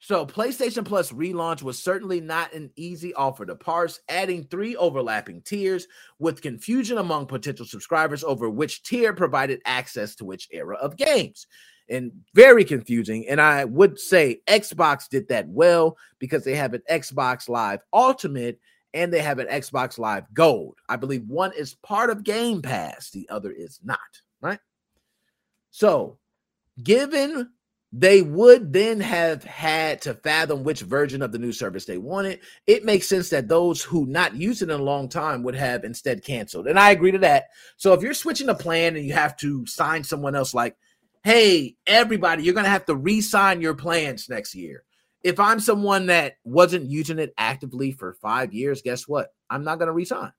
So PlayStation Plus relaunch was certainly not an easy offer to parse, adding three overlapping tiers with confusion among potential subscribers over which tier provided access to which era of games. And very confusing. And I would say Xbox did that well because they have an Xbox Live Ultimate and they have an Xbox Live Gold. I believe one is part of Game Pass. The other is not, right? So given... they would then have had to fathom which version of the new service they wanted. It makes sense that those who not used it in a long time would have instead canceled. And I agree to that. So if you're switching a plan and you have to sign someone else like, hey, everybody, you're going to have to re-sign your plans next year. If I'm someone that wasn't using it actively for five years, guess what? I'm not going to re-sign.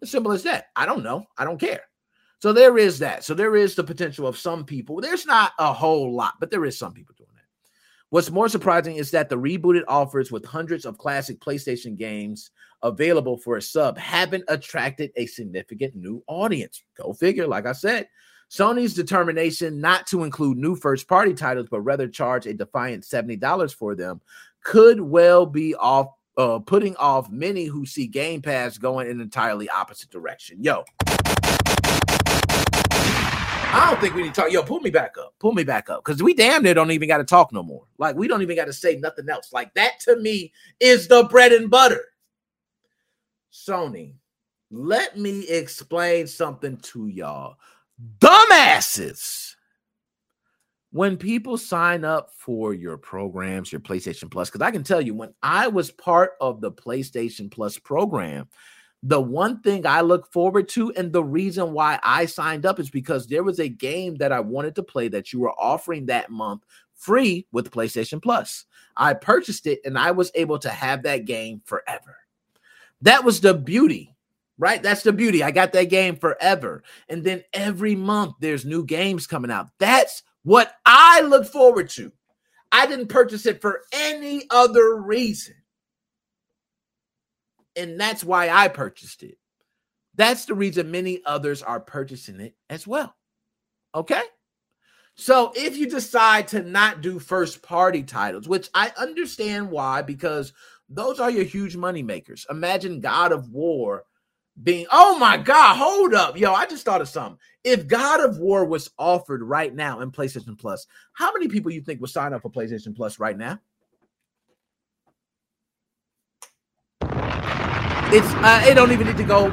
As simple as that. I don't know. I don't care. So there is that. So there is the potential of some people. There's not a whole lot, but there is some people doing that. What's more surprising is that the rebooted offers with hundreds of classic PlayStation games available for a sub haven't attracted a significant new audience. Go figure. Like I said, Sony's determination not to include new first-party titles, but rather charge a defiant seventy dollars for them could well be off, uh, putting off many who see Game Pass going in an entirely opposite direction. Yo. I don't think we need to talk. Yo, pull me back up. Pull me back up. Because we damn near don't even got to talk no more. Like, we don't even got to say nothing else. Like, that to me is the bread and butter. Sony, let me explain something to y'all. Dumbasses. When people sign up for your programs, your PlayStation Plus, because I can tell you, when I was part of the PlayStation Plus program, the one thing I look forward to and the reason why I signed up is because there was a game that I wanted to play that you were offering that month free with PlayStation Plus. I purchased it and I was able to have that game forever. That was the beauty, right? That's the beauty. I got that game forever. And then every month there's new games coming out. That's what I look forward to. I didn't purchase it for any other reason. And that's why I purchased it. That's the reason many others are purchasing it as well. Okay? So if you decide to not do first-party titles, which I understand why, because those are your huge money makers. Imagine God of War being, oh my God, hold up. Yo, I just thought of something. If God of War was offered right now in PlayStation Plus, how many people you think would sign up for PlayStation Plus right now? It's, uh, it don't even need to go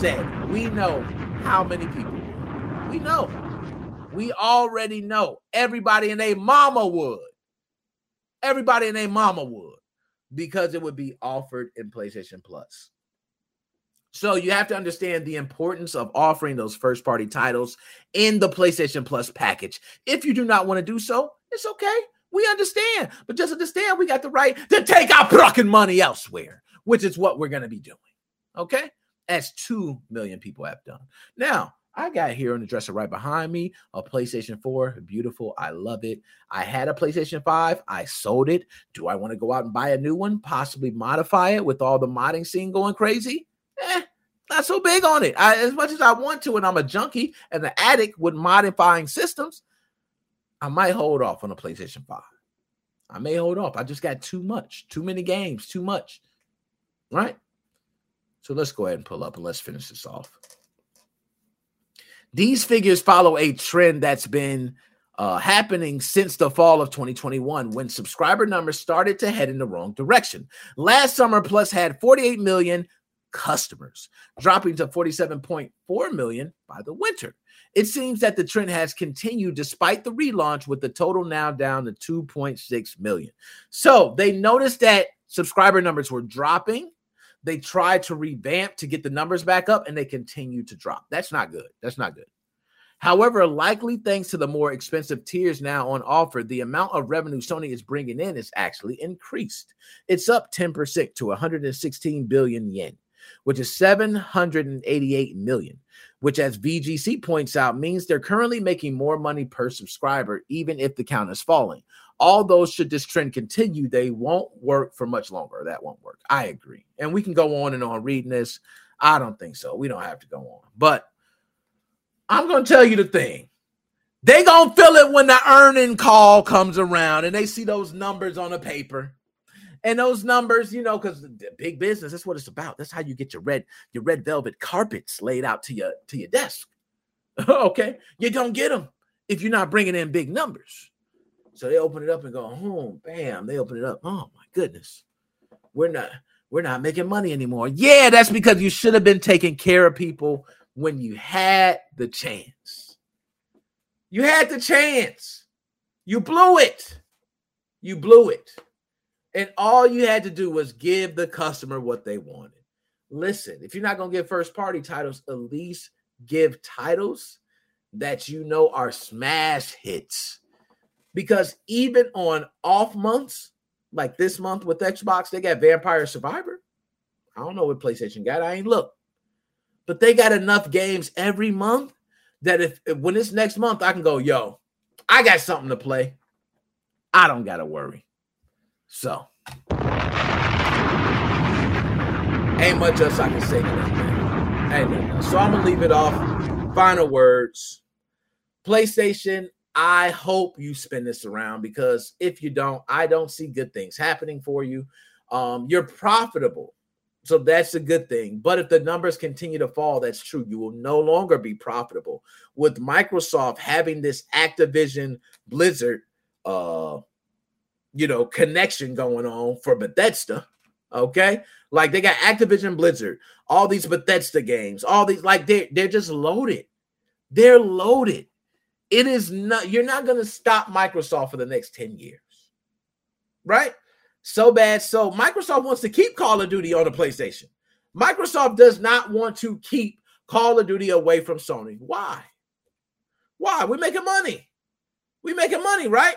said. We know how many people. We know. We already know. Everybody and their mama would. Everybody and their mama would. Because it would be offered in PlayStation Plus. So you have to understand the importance of offering those first-party titles in the PlayStation Plus package. If you do not want to do so, it's okay. We understand. But just understand we got the right to take our fucking money elsewhere. Which is what we're going to be doing, okay? As two million people have done. Now, I got here on the dresser right behind me, a PlayStation four. Beautiful. I love it. I had a PlayStation five. I sold it. Do I want to go out and buy a new one, possibly modify it with all the modding scene going crazy? Eh, not so big on it. I, as much as I want to, and I'm a junkie and an addict with modifying systems, I might hold off on a PlayStation five. I may hold off. I just got too much, too many games, too much, right? So let's go ahead and pull up and let's finish this off. These figures follow a trend that's been uh, happening since the fall of twenty twenty-one, when subscriber numbers started to head in the wrong direction. Last summer, Plus had forty-eight million customers, dropping to forty-seven point four million by the winter. It seems that the trend has continued despite the relaunch, with the total now down to two point six million. So they noticed that subscriber numbers were dropping. They tried to revamp to get the numbers back up, and they continued to drop. That's not good. That's not good. However, likely thanks to the more expensive tiers now on offer, the amount of revenue Sony is bringing in is actually increased. It's up ten percent to one hundred sixteen billion yen, which is seven hundred eighty-eight million, which, as V G C points out, means they're currently making more money per subscriber, even if the count is falling. Although, should this trend continue, they won't work for much longer. That won't work. I agree. And we can go on and on reading this. I don't think so. We don't have to go on. But I'm going to tell you the thing. They going to feel it when the earning call comes around and they see those numbers on the paper. And those numbers, you know, because big business, that's what it's about. That's how you get your red, your red velvet carpets laid out to your, to your desk. Okay? You don't get them if you're not bringing in big numbers. So they open it up and go, oh, bam, they open it up. Oh, my goodness. We're not we're not making money anymore. Yeah, that's because you should have been taking care of people when you had the chance. You had the chance. You blew it. You blew it. And all you had to do was give the customer what they wanted. Listen, if you're not going to give first-party titles, at least give titles that you know are smash hits. Because even on off months, like this month with Xbox, they got Vampire Survivor. I don't know what PlayStation got. I ain't looked. But they got enough games every month that if, if when it's next month, I can go, yo, I got something to play. I don't got to worry. So, ain't much else I can say to that. Anyway, so I'm going to leave it off. Final words. PlayStation, I hope you spin this around, because if you don't, I don't see good things happening for you. Um, you're profitable, so that's a good thing. But if the numbers continue to fall, that's true. You will no longer be profitable. With Microsoft having this Activision Blizzard, uh, you know, connection going on for Bethesda, okay? Like, they got Activision Blizzard, all these Bethesda games, all these, like, they're, they're just loaded. They're loaded. It is not, you're not going to stop Microsoft for the next ten years, right? So bad. So Microsoft wants to keep Call of Duty on the PlayStation. Microsoft does not want to keep Call of Duty away from Sony. Why? Why? We're making money. We're making money, right?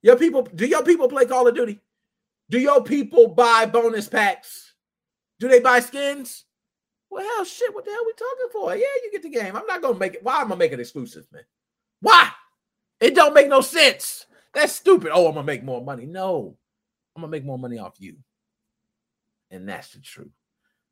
Your people, do your people play Call of Duty? Do your people buy bonus packs? Do they buy skins? Well, hell, shit, what the hell are we talking for? Yeah, you get the game. I'm not going to make it. Why am I making it exclusive, man? Why? It don't make no sense. That's stupid. Oh, I'm going to make more money. No, I'm going to make more money off you. And that's the truth.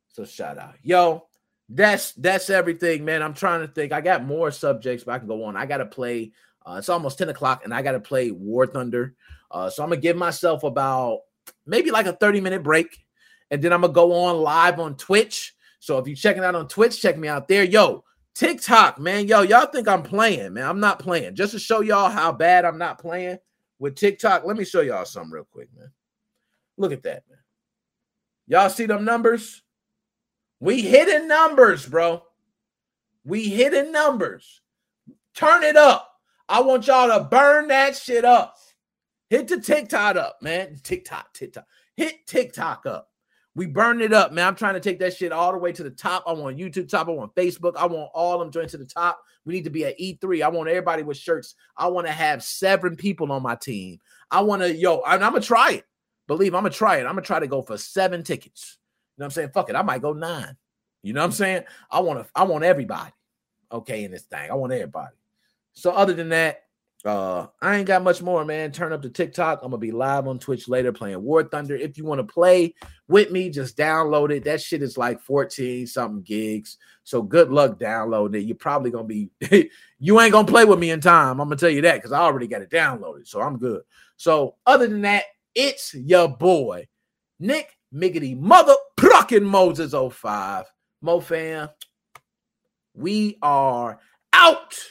So shout out. Yo, that's that's everything, man. I'm trying to think. I got more subjects, but I can go on. I got to play. Uh, it's almost ten o'clock, and I got to play War Thunder. Uh, so I'm going to give myself about maybe like a thirty-minute break, and then I'm going to go on live on Twitch. So if you're checking out on Twitch, check me out there. Yo, TikTok, man. Yo, y'all think I'm playing, man. I'm not playing. Just to show y'all how bad I'm not playing with TikTok, let me show y'all something real quick, man. Look at that, man. Y'all see them numbers? We hitting numbers, bro. We hitting numbers. Turn it up. I want y'all to burn that shit up. Hit the TikTok up, man. TikTok, TikTok. Hit TikTok up. We burn it up, man. I'm trying to take that shit all the way to the top. I want YouTube top. I want Facebook. I want all them joints to the top. We need to be at E three. I want everybody with shirts. I want to have seven people on my team. I want to, yo, I'm, I'm going to try it. Believe, I'm going to try it. I'm going to try to go for seven tickets. You know what I'm saying? Fuck it. I might go nine. You know what I'm saying? I want to, I want everybody. okay in this thing. I want everybody. So other than that, uh, I ain't got much more, man. Turn up the TikTok. I'm going to be live on Twitch later playing War Thunder. If you want to play with me, just download it. That shit is like fourteen something gigs. So good luck downloading it. You're probably going to be, you ain't going to play with me in time. I'm going to tell you that because I already got it downloaded. So I'm good. So other than that, it's your boy, Nick Miggity Mother Plucking Moses oh five. Mo fam, we are out.